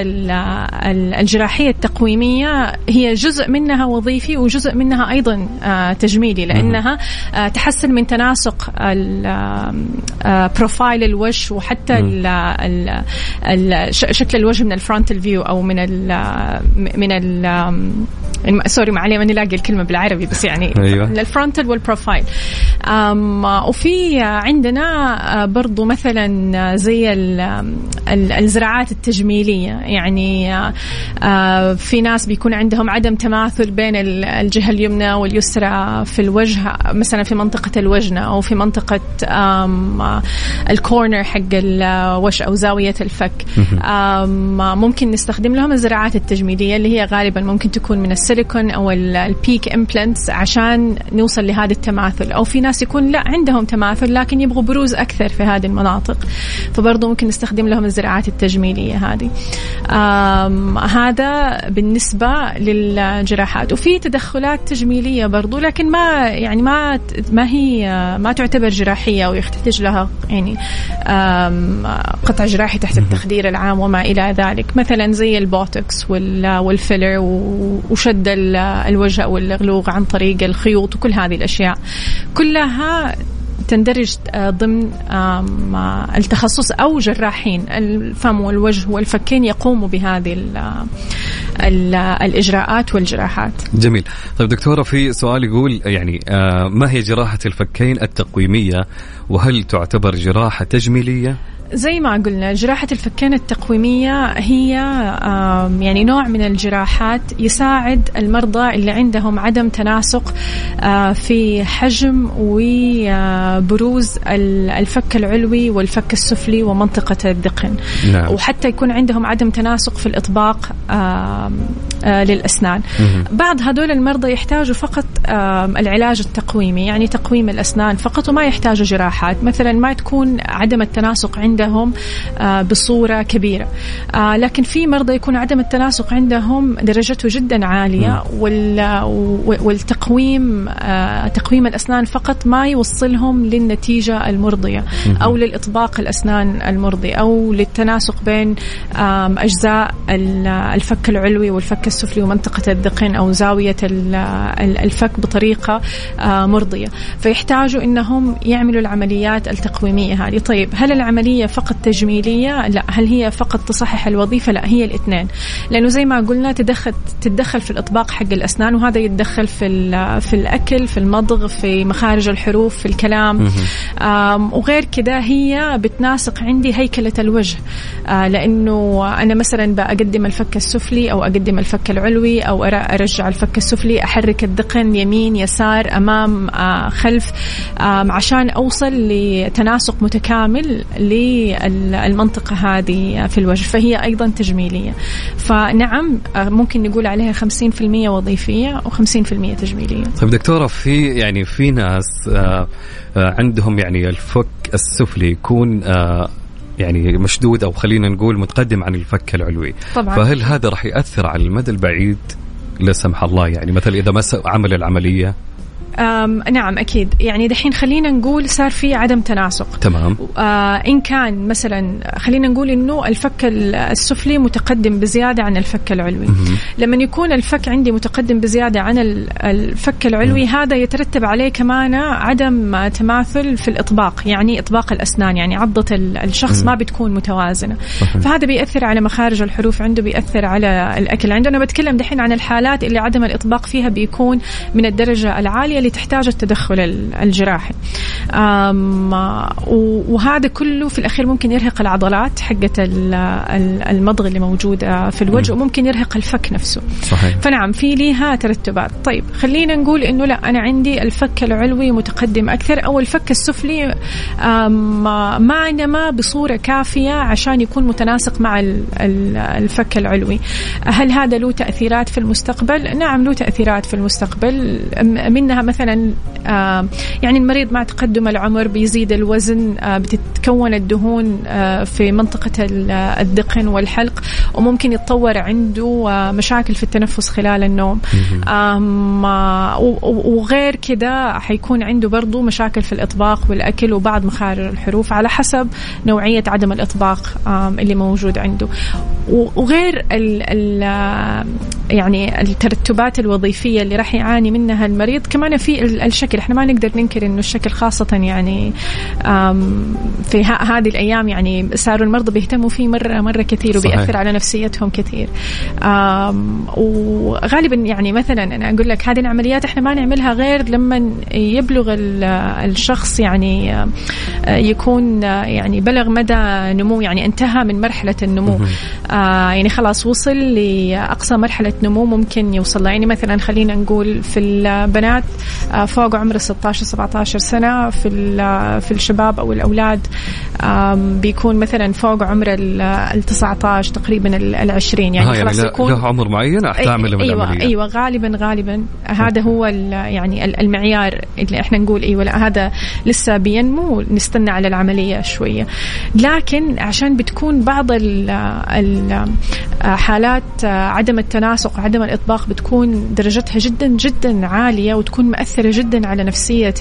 الجراحية التقويمية هي جزء منها وظيفي وجزء منها أيضا تجميلي، لأنها تحسن من تناسق بروفايل الوجه وحتى شكل الوجه من الفرونتال فيو أو من سوري ما علي ما نلاقي الكلمة بالعربي، بس يعني الفرونتال والبروفايل. وفي عندنا برضو مثلا زي الزراعات التجميلية، يعني في ناس بيكون عندهم عدم تماثل بين الجهة اليمنى واليسرى في الوجه، مثلا في منطقة الوجنة أو في منطقة الكورنر حق الوش أو زاوية الفك. ممكن نستخدم لهم الزراعات التجميلية اللي هي غالبا ممكن تكون من السيليكون أو البيك إمبلانتس عشان نوصل لهذا التماثل. أو في ناس يكون لا عندهم تماثل لكن يبغوا بروز أكثر في هذه المناطق، فبرضو ممكن نستخدم لهم الزراعات التجميلية هذه. هذا بالنسبة للجراحات. وفي تدخلات تجميلية برضو، لكن ما يعني ما هي ما تعتبر جراحية ويحتاج لها يعني قطع جراحي تحت التخدير العام وما إلى ذلك، مثلا زي البوتوكس والفيلر وشد الوجه والغلوغ عن طريق الخيوط، وكل هذه الأشياء كلها تندرج ضمن التخصص أو جراحين الفم والوجه والفكين يقوموا بهذه الإجراءات والجراحات. جميل. طيب دكتورة، في سؤال يقول يعني ما هي جراحة الفكين التقويمية وهل تعتبر جراحة تجميلية؟ زي ما قلنا جراحة الفكين التقويمية هي يعني نوع من الجراحات يساعد المرضى اللي عندهم عدم تناسق في حجم وبروز الفك العلوي والفك السفلي ومنطقة الذقن. نعم. وحتى يكون عندهم عدم تناسق في الإطباق للأسنان. بعض هذول المرضى يحتاجوا فقط العلاج التقويمي، يعني تقويم الأسنان فقط، وما يحتاجوا جراحات. مثلا ما تكون عدم التناسق عندهم بصورة كبيرة، لكن في مرضى يكون عدم التناسق عندهم درجته جدا عالية، والتقويم تقويم الأسنان فقط ما يوصلهم للنتيجة المرضية أو للإطباق الأسنان المرضي أو للتناسق بين أجزاء الفك العلوي والفك السفلي ومنطقة الذقن أو زاوية الفك بطريقة مرضية، فيحتاجوا إنهم يعملوا العمليات التقويمية هذه. طيب هل العملية فقط تجميلية؟ لا. هل هي فقط تصحح الوظيفة؟ لا، هي الاثنين، لأنه زي ما قلنا تتدخل في الإطباق حق الأسنان، وهذا يتدخل في الأكل، في المضغ، في مخارج الحروف، في الكلام، وغير كده هي بتناسق عندي هيكلة الوجه، لأنه أنا مثلا بقدم الفك السفلي أو أقدم الفك العلوي أو أرجع الفك السفلي، أحرك الذقن يمين يسار أمام خلف عشان أوصل لتناسق متكامل للمنطقة هذه في الوجه، فهي أيضا تجميلية. فنعم ممكن نقول عليها 50% وظيفية و50% تجميلية. طيب دكتورة، في يعني في ناس عندهم يعني الفك السفلي يكون يعني مشدود أو خلينا نقول متقدم عن الفك العلوي، طبعا. فهل هذا راح يأثر على المدى البعيد لا سمح الله، يعني مثلا إذا ما عمل العملية؟ نعم أكيد. يعني دحين خلينا نقول صار في عدم تناسق، تمام. إن كان مثلا خلينا نقول إنه الفك السفلي متقدم بزيادة عن الفك العلوي، لما يكون الفك عندي متقدم بزيادة عن الفك العلوي، هذا يترتب عليه كمان عدم تماثل في الإطباق، يعني إطباق الأسنان، يعني عضة الشخص ما بتكون متوازنة، فهذا بيأثر على مخارج الحروف عنده، بيأثر على الأكل عنده. أنا بتكلم دحين عن الحالات اللي عدم الإطباق فيها بيكون من الدرجة العالية اللي تحتاج التدخل الجراحي، وهذا كله في الأخير ممكن يرهق العضلات حقة المضغ اللي موجودة في الوجه، وممكن يرهق الفك نفسه. صحيح. فنعم في ليها ترتبات. طيب خلينا نقول إنه لا، أنا عندي الفك العلوي متقدم أكثر أو الفك السفلي ما نما بصورة كافية عشان يكون متناسق مع الفك العلوي، هل هذا له تأثيرات في المستقبل؟ نعم له تأثيرات في المستقبل، منها مثلا يعني المريض مع تقدم العمر بيزيد الوزن، بتتكون الدهون في منطقة الذقن والحلق، وممكن يتطور عنده مشاكل في التنفس خلال النوم، وغير كده حيكون عنده برضو مشاكل في الإطباق والأكل وبعض مخارج الحروف على حسب نوعية عدم الإطباق اللي موجود عنده. وغير يعني الترتبات الوظيفية اللي راح يعاني منها المريض. كمان في الشكل، احنا ما نقدر ننكر انه الشكل خاصة يعني في هذه الأيام يعني صاروا المرضى بيهتموا فيه مرة كثير، وبيأثر على نفسيتهم كثير. وغالبا يعني مثلا أنا أقول لك هذه العمليات احنا ما نعملها غير لما يبلغ الشخص يعني يكون يعني بلغ مدى نمو، يعني انتهى من مرحلة النمو، يعني خلاص وصل لأقصى مرحلة نمو ممكن يوصل لها. يعني مثلا خلينا نقول في البنات فوق عمر 16-17 سنة، في الشباب أو الأولاد بيكون مثلا فوق عمر 19 تقريبا 20، يعني خلاص يكون له عمر معين أعمل العملية. أيوة غالبا هذا هو يعني المعيار اللي احنا نقول ايوه لا هذا لسه بينمو، نستنى على العملية شوية. لكن عشان بتكون بعض حالات عدم التناسق وعدم الإطباق بتكون درجتها جدا جدا عالية، وتكون مؤثرة جدا على نفسية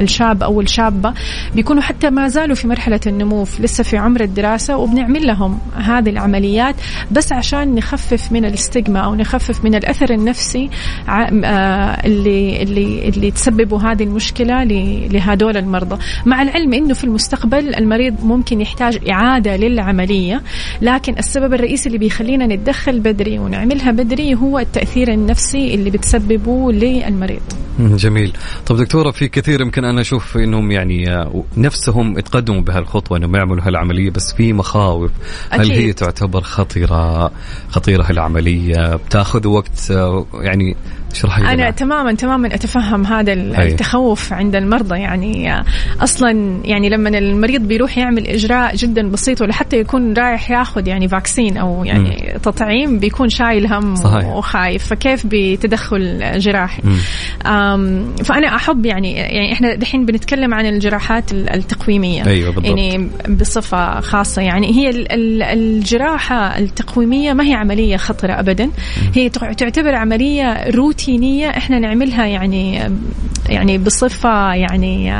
الشاب أو الشابة، بيكونوا حتى ما زالوا في مرحلة النمو لسه في عمر الدراسة، وبنعمل لهم هذه العمليات بس عشان نخفف من الاستجمة أو نخفف من الأثر النفسي اللي تسببوا هذه المشكلة لهذول المرضى. مع العلم إنه في المستقبل المريض ممكن يحتاج إعادة للعملية، لكن السبب الرئيسي اللي بيخلينا نتدخل بدري ونعملها بدري هو التأثير النفسي اللي بتسببه للمريض. جميل. طب دكتورة، في كثير يمكن أنا أشوف إنهم يعني نفسهم اتقدموا بهالخطوة إنهم يعملوا هالعملية، بس في مخاوف. هل هي تعتبر خطيرة هالعملية، بتاخذ وقت؟ يعني أنا تماما أتفهم هذا التخوف عند المرضى. يعني أصلا يعني لما المريض بيروح يعمل إجراء جدا بسيط، ولا حتى يكون رايح ياخد يعني فاكسين أو يعني تطعيم، بيكون شايل هم وخايف، فكيف بتدخل جراحي؟ فأنا أحب يعني إحنا دحين بنتكلم عن الجراحات التقويمية. أيوة بالضبط. يعني بصفة خاصة يعني هي الجراحة التقويمية ما هي عملية خطرة أبدا، هي تعتبر عملية روتينية إحنا نعملها يعني بصفة يعني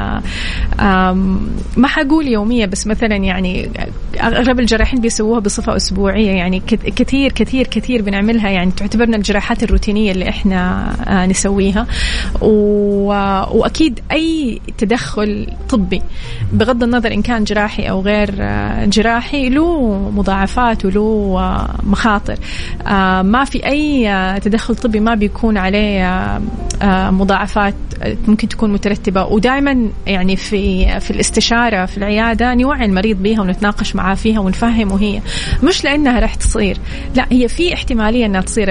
ما حقول يومية، بس مثلا يعني أغلب الجراحين بيسووها بصفة أسبوعية، يعني كثير كثير كثير بنعملها، يعني تعتبرنا الجراحات الروتينية اللي إحنا نسويها. وأكيد أي تدخل طبي بغض النظر إن كان جراحي أو غير جراحي له مضاعفات وله مخاطر، ما في أي تدخل طبي ما بيكون عليه مضاعفات ممكن تكون مترتبة. ودائما يعني في الاستشارة في العيادة نوعي المريض بيها ونتناقش معاه فيها ونفهمه، هي مش لأنها رح تصير، لا هي في احتمالية أنها تصير.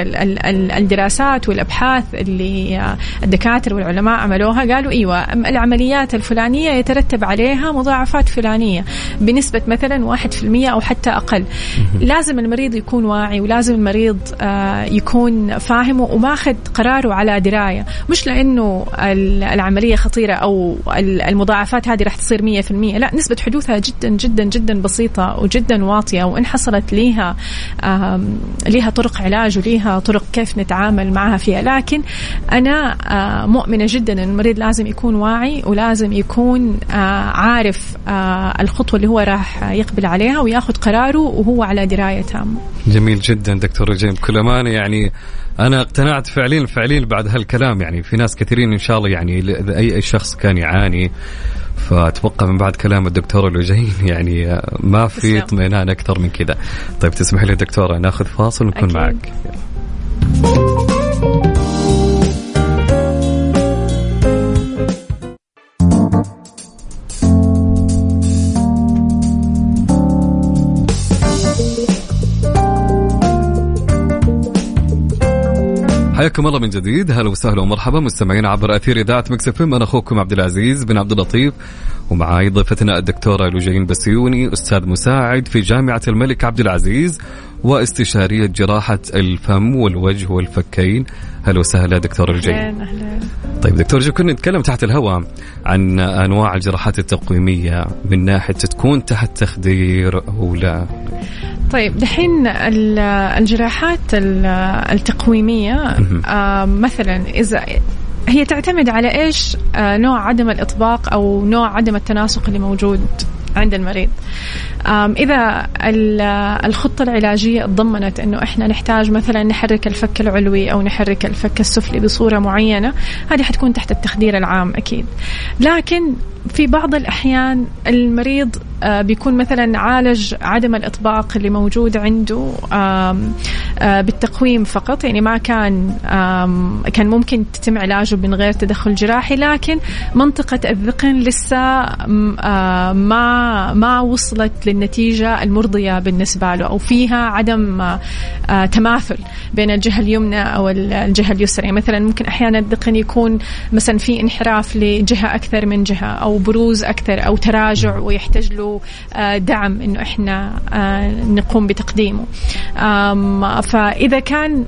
الدراسات والأبحاث اللي الدكاترة والعلماء عملوها قالوا ايوه العمليات الفلانية يترتب عليها مضاعفات فلانية بنسبة مثلا 1% أو حتى أقل. لازم المريض يكون واعي، ولازم المريض يكون فاهم وماخذ قراره على دراية، مش لأنه العملية خطيرة أو المضاعفات هذه راح تصير 100%، لا نسبة حدوثها جدا جدا جدا بسيطة وجدا واطية، وإن حصلت ليها طرق علاج وليها طرق كيف نتعامل معها فيها. لكن أنا مؤمنة جدا أن المريض لازم يكون واعي، ولازم يكون عارف الخطوة اللي هو راح يقبل عليها ويأخذ قراره وهو على دراية تامة. جميل جدا دكتور رجيم، بكل أمانة يعني أنا اقتنعت فعليا بعد هالكلام. يعني في ناس كثيرين إن شاء الله يعني أي شخص كان يعاني، فأتوقع من بعد كلام الدكتورة لجين يعني ما في اطمئنان أكثر من كذا. طيب تسمح لي دكتورة ناخذ فاصل ونكون معك. حياكم الله من جديد، هلا وسهلا ومرحبا مستمعين عبر أثير إذاعة ميكس إف إم. أنا أخوكم عبدالعزيز بن عبداللطيف، ومعاي ضيفتنا الدكتورة لجين بسيوني، أستاذ مساعد في جامعة الملك عبدالعزيز واستشارية جراحة الفم والوجه والفكين. هلا وسهلا دكتورة لجين. طيب دكتور جو، كنا نتكلم تحت الهواء عن أنواع الجراحات التقويمية من ناحية تكون تحت تخدير أو لا. طيب دحين الجراحات التقويمية مثلا إذا هي تعتمد على إيش نوع عدم الإطباق أو نوع عدم التناسق اللي موجود عند المريض. إذا الخطة العلاجية اتضمنت أنه إحنا نحتاج مثلا نحرك الفك العلوي أو نحرك الفك السفلي بصورة معينة، هذه حتكون تحت التخدير العام أكيد. لكن في بعض الأحيان المريض بيكون مثلا عالج عدم الإطباق اللي موجود عنده بالتقويم فقط، يعني ما كان ممكن تتم علاجه من غير تدخل جراحي، لكن منطقة الذقن لسه ما وصلت للنتيجة المرضية بالنسبة له، أو فيها عدم تماثل بين الجهة اليمنى أو الجهة اليسرى. يعني مثلا ممكن أحيانا الذقن يكون مثلا في انحراف لجهة أكثر من جهة، أو بروز أكثر، أو تراجع ويحتاج له دعم إنه إحنا نقوم بتقديمه. فإذا كان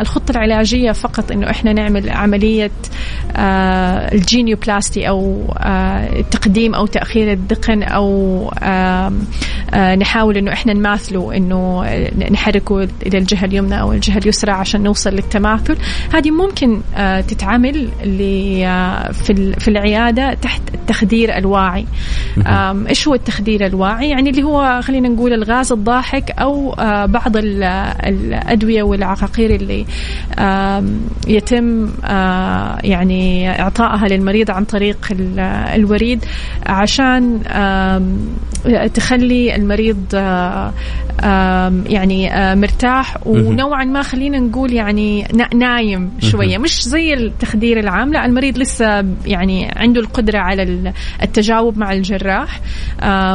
الخطة العلاجية فقط إنه إحنا نعمل عملية الجينيوبلاستي أو تقديم أو تأخير الذقن، أو نحاول إنه إحنا نماثله، إنه نحركه إلى الجهة اليمنى أو الجهة اليسرى عشان نوصل للتماثل، هذه ممكن تتعمل في العيادة تحت التخدير الواعي. إيش هو التخدير الواعي؟ يعني اللي هو خلينا نقول الغاز الضاحك أو بعض الأدوية والعقاقير اللي يتم يعني إعطائها للمريض عن طريق الوريد، عشان تخلي المريض يعني مرتاح ونوعا ما خلينا نقول يعني نايم شوية، مش زي التخدير العام، لا المريض لسه يعني عنده القدرة على التجاوب مع الجراح،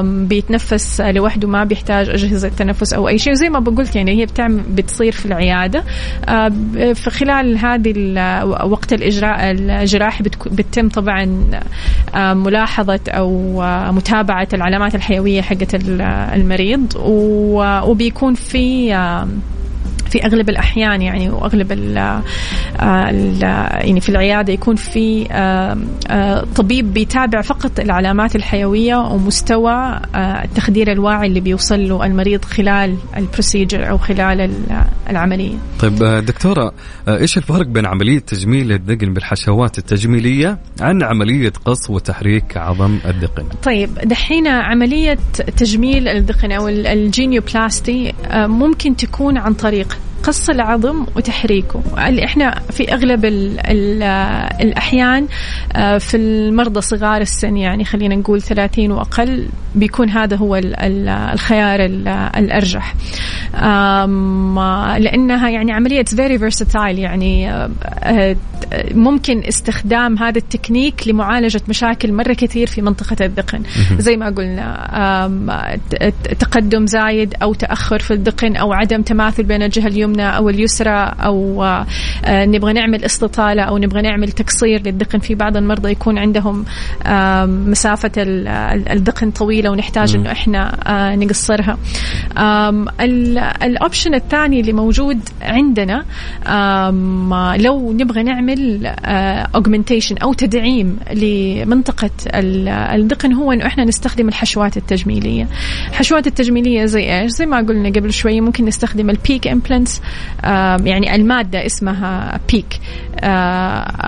بيتنفس لوحده، ما بيحتاج أجهزة تنفس أو أي شيء. زي ما بقولت يعني هي بتصير في العيادة، في خلال هذه وقت الإجراء الجراحي بتتم طبعا ملاحظة أو متابعة العلامات الحيوية حقة المريض، وبيكون في أغلب الأحيان يعني وأغلب يعني في العيادة يكون في طبيب بيتابع فقط العلامات الحيوية ومستوى التخدير الواعي اللي بيوصل له المريض خلال البروسيجر أو خلال العملية. طيب دكتورة، إيش الفرق بين عملية تجميل الذقن بالحشوات التجميلية عن عملية قص وتحريك عظم الذقن؟ طيب دحين عملية تجميل الذقن أو الجينيوبلاستي ممكن تكون عن طريق قص العظم وتحريكه. احنا في اغلب الاحيان في المرضى صغار السن، يعني خلينا نقول 30 واقل، بيكون هذا هو الخيار الارجح، لانها يعني عمليه very versatile، يعني ممكن استخدام هذا التكنيك لمعالجه مشاكل مره كثير في منطقه الذقن، زي ما قلنا تقدم زايد او تاخر في الذقن، او عدم تماثل بين الجهه اليمنى أو اليسرى، أو نبغى نعمل استطالة أو نبغى نعمل تقصير للذقن. في بعض المرضى يكون عندهم مسافة الذقن طويلة ونحتاج إنه إحنا نقصرها. الأوبشن الثاني اللي موجود عندنا لو نبغى نعمل augmentation أو تدعيم لمنطقة الذقن، هو إنه إحنا نستخدم الحشوات التجميلية. الحشوات التجميلية زي إيش؟ زي ما قلنا قبل شوي ممكن نستخدم البيك إمبلانتس، يعني المادة اسمها بيك،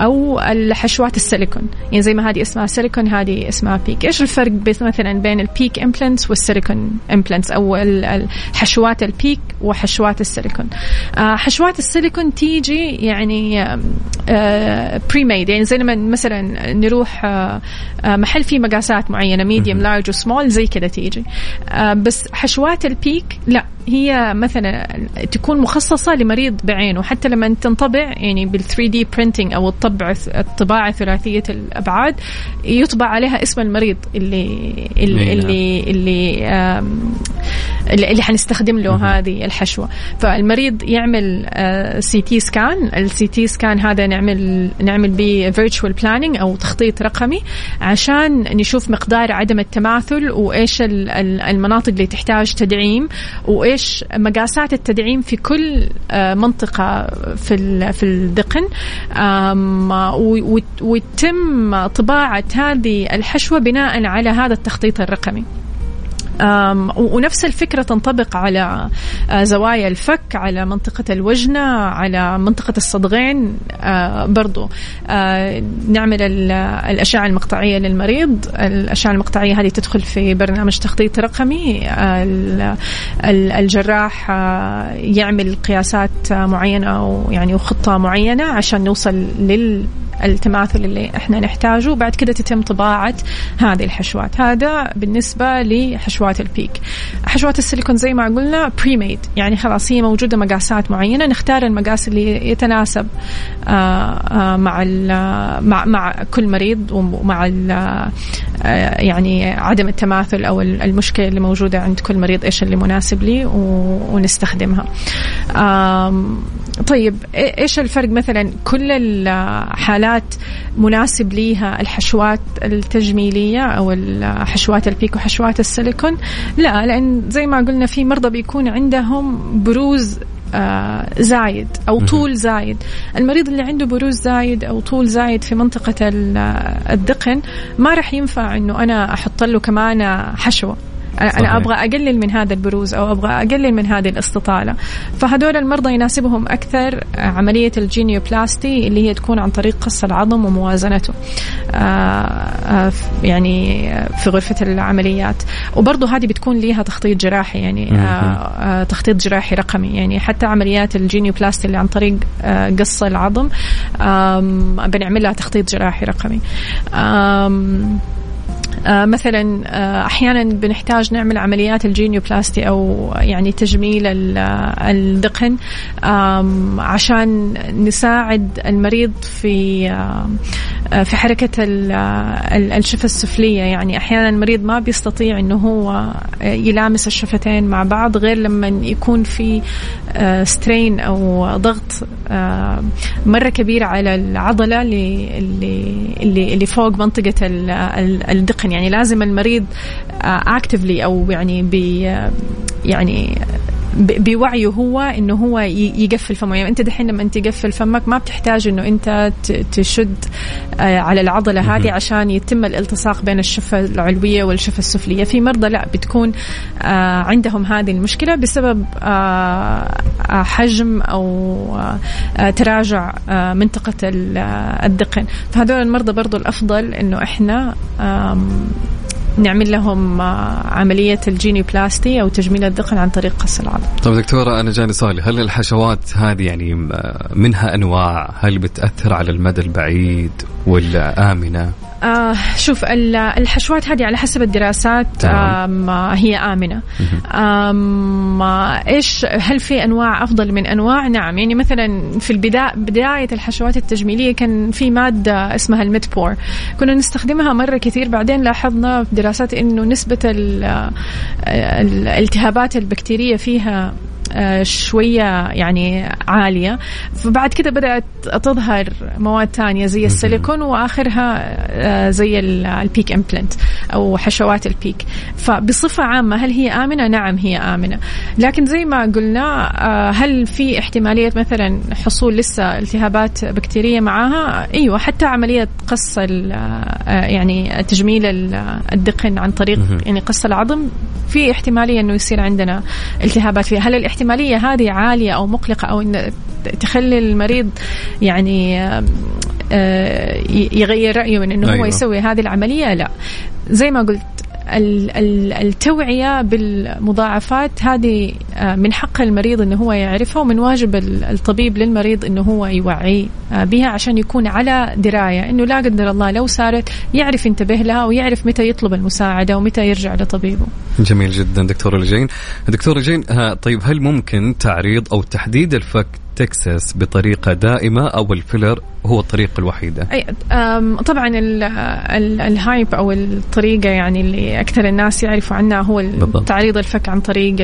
أو الحشوات السيليكون، يعني زي ما هذه اسمها سيليكون هذه اسمها بيك. إيش الفرق مثلا بين البيك إمبلانتس والسيليكون إمبلانتس، أو الحشوات البيك وحشوات السيليكون؟ حشوات السيليكون تيجي يعني pre-made، يعني زي لما مثلا نروح محل فيه مقاسات معينة medium large وسمول زي كده تيجي. بس حشوات البيك لا، هي مثلا تكون مخصصة لمريض بعينه، حتى لما تنطبع يعني بال 3D printing أو الطباعة ثلاثية الأبعاد يطبع عليها اسم المريض اللي حنستخدم له هذه الحشوة. فالمريض يعمل CT scan، الCT scan هذا نعمل به virtual planning أو تخطيط رقمي عشان نشوف مقدار عدم التماثل، وإيش المناطق اللي تحتاج تدعيم، وإيش مقاسات التدعيم في كل منطقة في الذقن، ويتم طباعة هذه الحشوة بناء على هذا التخطيط الرقمي. ونفس الفكرة تنطبق على زوايا الفك، على منطقة الوجنة، على منطقة الصدغين. برضو نعمل الأشعة المقطعية للمريض. الأشعة المقطعية هذه تدخل في برنامج تخطيط رقمي. الجراح يعمل قياسات معينة ويعني وخطة معينة عشان نوصل لل التماثل اللي احنا نحتاجه. وبعد كده تتم طباعة هذه الحشوات. هذا بالنسبة لحشوات البيك. حشوات السيليكون زي ما قلنا بريميد، يعني خلاص هي موجودة مقاسات معينة، نختار المقاس اللي يتناسب مع كل مريض ومع يعني عدم التماثل أو المشكلة اللي موجودة عند كل مريض، إيش اللي مناسب لي ونستخدمها. طيب إيش الفرق؟ مثلا كل الحالات مناسب ليها الحشوات التجميلية أو الحشوات البيك وحشوات السيليكون؟ لا، لأن زي ما قلنا في مرضى بيكون عندهم بروز زايد أو طول زايد. المريض اللي عنده بروز زايد أو طول زايد في منطقة الدقن ما رح ينفع أنه أنا أحط له كمان حشوة. أنا أبغى أقلل من هذا البروز أو أبغى أقلل من هذه الاستطالة. فهدول المرضى يناسبهم أكثر عملية الجينيوبلاستي اللي هي تكون عن طريق قص العظم وموازنته يعني في غرفة العمليات. وبرضو هذه بتكون ليها تخطيط جراحي، يعني تخطيط جراحي رقمي. يعني حتى عمليات الجينيوبلاستي اللي عن طريق قص العظم بنعملها تخطيط جراحي رقمي. مثلا أحيانا بنحتاج نعمل عمليات الجينيوبلاستي أو يعني تجميل الدقن عشان نساعد المريض في حركة الشفة السفلية. يعني أحيانا المريض ما بيستطيع إنه هو يلامس الشفتين مع بعض غير لما يكون في سترين أو ضغط مرة كبير على العضلة اللي فوق منطقة الدقن. يعني لازم المريض actively أو يعني يعني بوعيه هو إنه هو يقفل فمه. يعني أنت دحين لما أنت تقفل فمك ما بتحتاج إنه أنت تشد على العضلة هذه عشان يتم الالتصاق بين الشفة العلوية والشفة السفلية. في مرضى لا بتكون عندهم هذه المشكلة بسبب حجم أو تراجع منطقة الدقن. فهذول المرضى برضو الأفضل إنه إحنا نعمل لهم عملية الجينيوبلاستي أو تجميل الدقن عن طريق قص العظم. طب دكتورة أنا جاني سؤال، هل الحشوات هذه يعني منها أنواع؟ هل بتأثر على المدى البعيد ولا آمنة؟ شوف الحشوات هذه على حسب الدراسات هي آمنة. إيش هل في أنواع أفضل من أنواع؟ نعم، يعني مثلا في بداية الحشوات التجميلية كان في مادة اسمها الميدبور كنا نستخدمها مرة كثير. بعدين لاحظنا في دراسات إنه نسبة الالتهابات البكتيرية فيها شوية يعني عالية. فبعد كده بدأت تظهر مواد تانية زي السيليكون وآخرها زي البيك امبلنت أو حشوات البيك. فبصفة عامة هل هي آمنة؟ نعم هي آمنة، لكن زي ما قلنا هل في احتمالية مثلا حصول لسه التهابات بكتيرية معها؟ أيوة، حتى عملية قص يعني تجميل الدقن عن طريق يعني قص العظم في احتمالية أنه يصير عندنا التهابات فيها. هل الاحتمالية هذه عالية أو مقلقة أو إن تخلي المريض يعني يغير رأيه من إنه هو يسوي هذه العملية؟ لا، زي ما قلت التوعية بالمضاعفات هذه من حق المريض إنه هو يعرفها، ومن واجب الطبيب للمريض إنه هو يوعي بها عشان يكون على دراية إنه لا قدر الله لو صارت يعرف ينتبه لها ويعرف متى يطلب المساعدة ومتى يرجع لطبيبه. جميل جدا دكتورة لجين. دكتورة لجين، طيب هل ممكن تعريض أو تحديد الفك تكساس بطريقة دائمة أو الفيلر هو الطريقة الوحيدة؟ طبعا الهايب أو الطريقة يعني اللي أكثر الناس يعرفوا عنها هو تعريض الفك عن طريق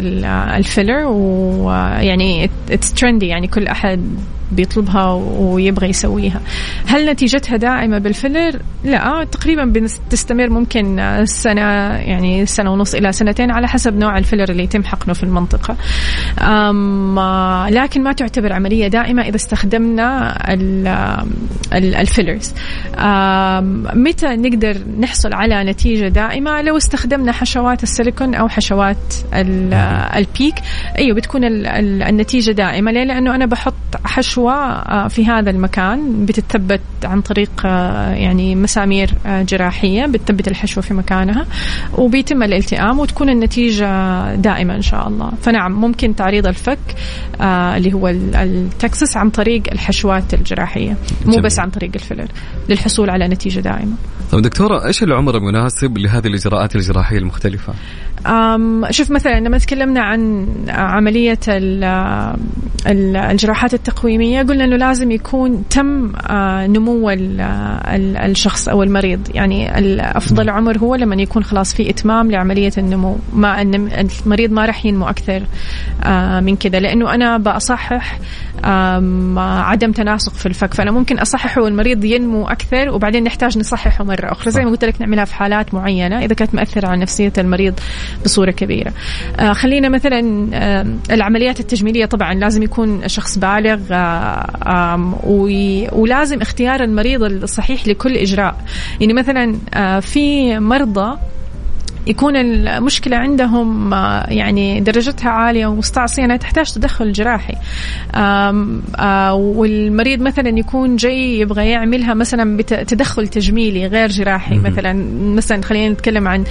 الفيلر، ويعني it's trendy، يعني كل أحد بيطلبها ويبغى يسويها. هل نتيجتها داعمة بالفيلر؟ لا، تقريبا بتستمر ممكن سنة، يعني سنة ونص إلى سنتين على حسب نوع الفيلر اللي يتم حقنه في المنطقة، لكن ما تعتبر عملية دائمة إذا استخدمنا الفيلرز. متى نقدر نحصل على نتيجة دائمة؟ لو استخدمنا حشوات السيليكون أو حشوات البيك، أيوة بتكون النتيجة دائمة. ليه؟ لأنه أنا بحط حشوة في هذا المكان بتتثبت عن طريق يعني مسامير جراحية، بتثبت الحشوة في مكانها وبيتم الالتئام وتكون النتيجة دائمة إن شاء الله. فنعم ممكن تعريض الفك اللي هو التكسس عن طريق الحشوات الجراحية، مو بس عن طريق الفيلر، للحصول على نتيجة دائمة. طب دكتورة، إيش العمر المناسب لهذه الإجراءات الجراحية المختلفة؟ شوف مثلا لما تكلمنا عن عملية الجراحات التقويمية قلنا أنه لازم يكون تم نمو الشخص أو المريض، يعني الأفضل عمر هو لما يكون خلاص في إتمام لعملية النمو، ما المريض ما رح ينمو أكثر من كده، لأنه أنا بأصحح عدم تناسق في الفك، فأنا ممكن أصححه والمريض ينمو أكثر وبعدين نحتاج نصححه مرة أخرى، زي ما قلت لك نعملها في حالات معينة إذا كانت مأثرة على نفسية المريض بصورة كبيرة. خلينا مثلا العمليات التجميلية، طبعا لازم يكون شخص بالغ ولازم اختيار المريض الصحيح لكل إجراء. يعني مثلا في مرضى يكون المشكلة عندهم يعني درجتها عالية ومستعصية تحتاج تدخل جراحي، والمريض مثلا يكون جاي يبغى يعملها مثلا بتدخل تجميلي غير جراحي، مثلا خلينا نتكلم عن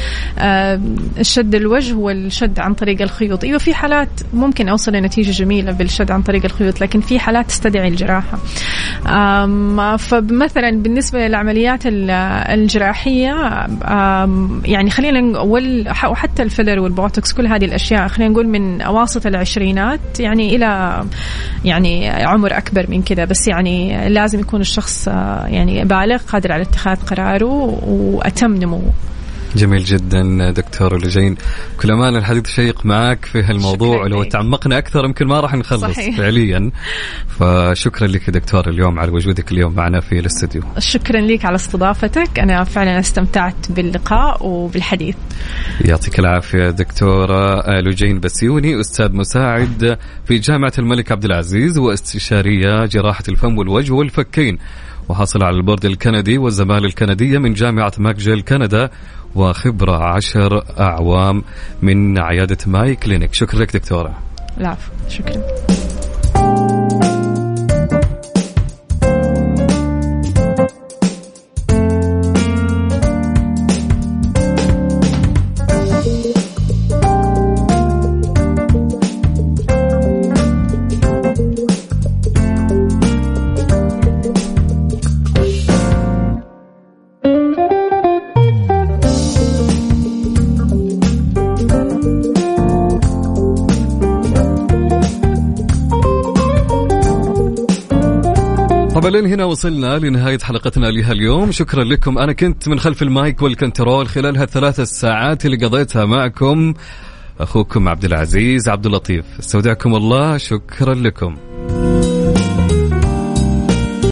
الشد الوجه والشد عن طريق الخيوط. أيوة في حالات ممكن أوصل لنتيجة جميلة بالشد عن طريق الخيوط، لكن في حالات تستدعي الجراحة. فمثلا بالنسبة للعمليات الجراحية يعني خلينا وحتى الفيلر والبوتوكس، كل هذه الأشياء خلينا نقول من أواسط العشرينات يعني إلى يعني عمر أكبر من كده، بس يعني لازم يكون الشخص يعني بالغ قادر على اتخاذ قراره وأتم نموه. جميل جدا دكتور لجين، كل أمان الحديث شيق معك في هالموضوع، ولو تعمقنا أكثر يمكن ما راح نخلص صحيح. فعليا فشكرا لك دكتور اليوم على وجودك اليوم معنا في الاستوديو. شكرا لك على استضافتك، أنا فعلا استمتعت باللقاء وبالحديث. يعطيك العافية دكتورة لجين بسيوني، أستاذ مساعد في جامعة الملك عبدالعزيز واستشارية جراحة الفم والوجه والفكين، وحاصل على البورد الكندي والزمالة الكندية من جامعة ماكجيل كندا، وخبرة 10 أعوام من عيادة ماي كلينك. شكرا لك دكتورة. العفو، شكرا. لين هنا وصلنا لنهاية حلقتنا لها اليوم. شكرا لكم، أنا كنت من خلف المايك والكنترول خلال ال3 ساعات اللي قضيتها معكم أخوكم عبدالعزيز عبداللطيف. استودعكم الله، شكرا لكم.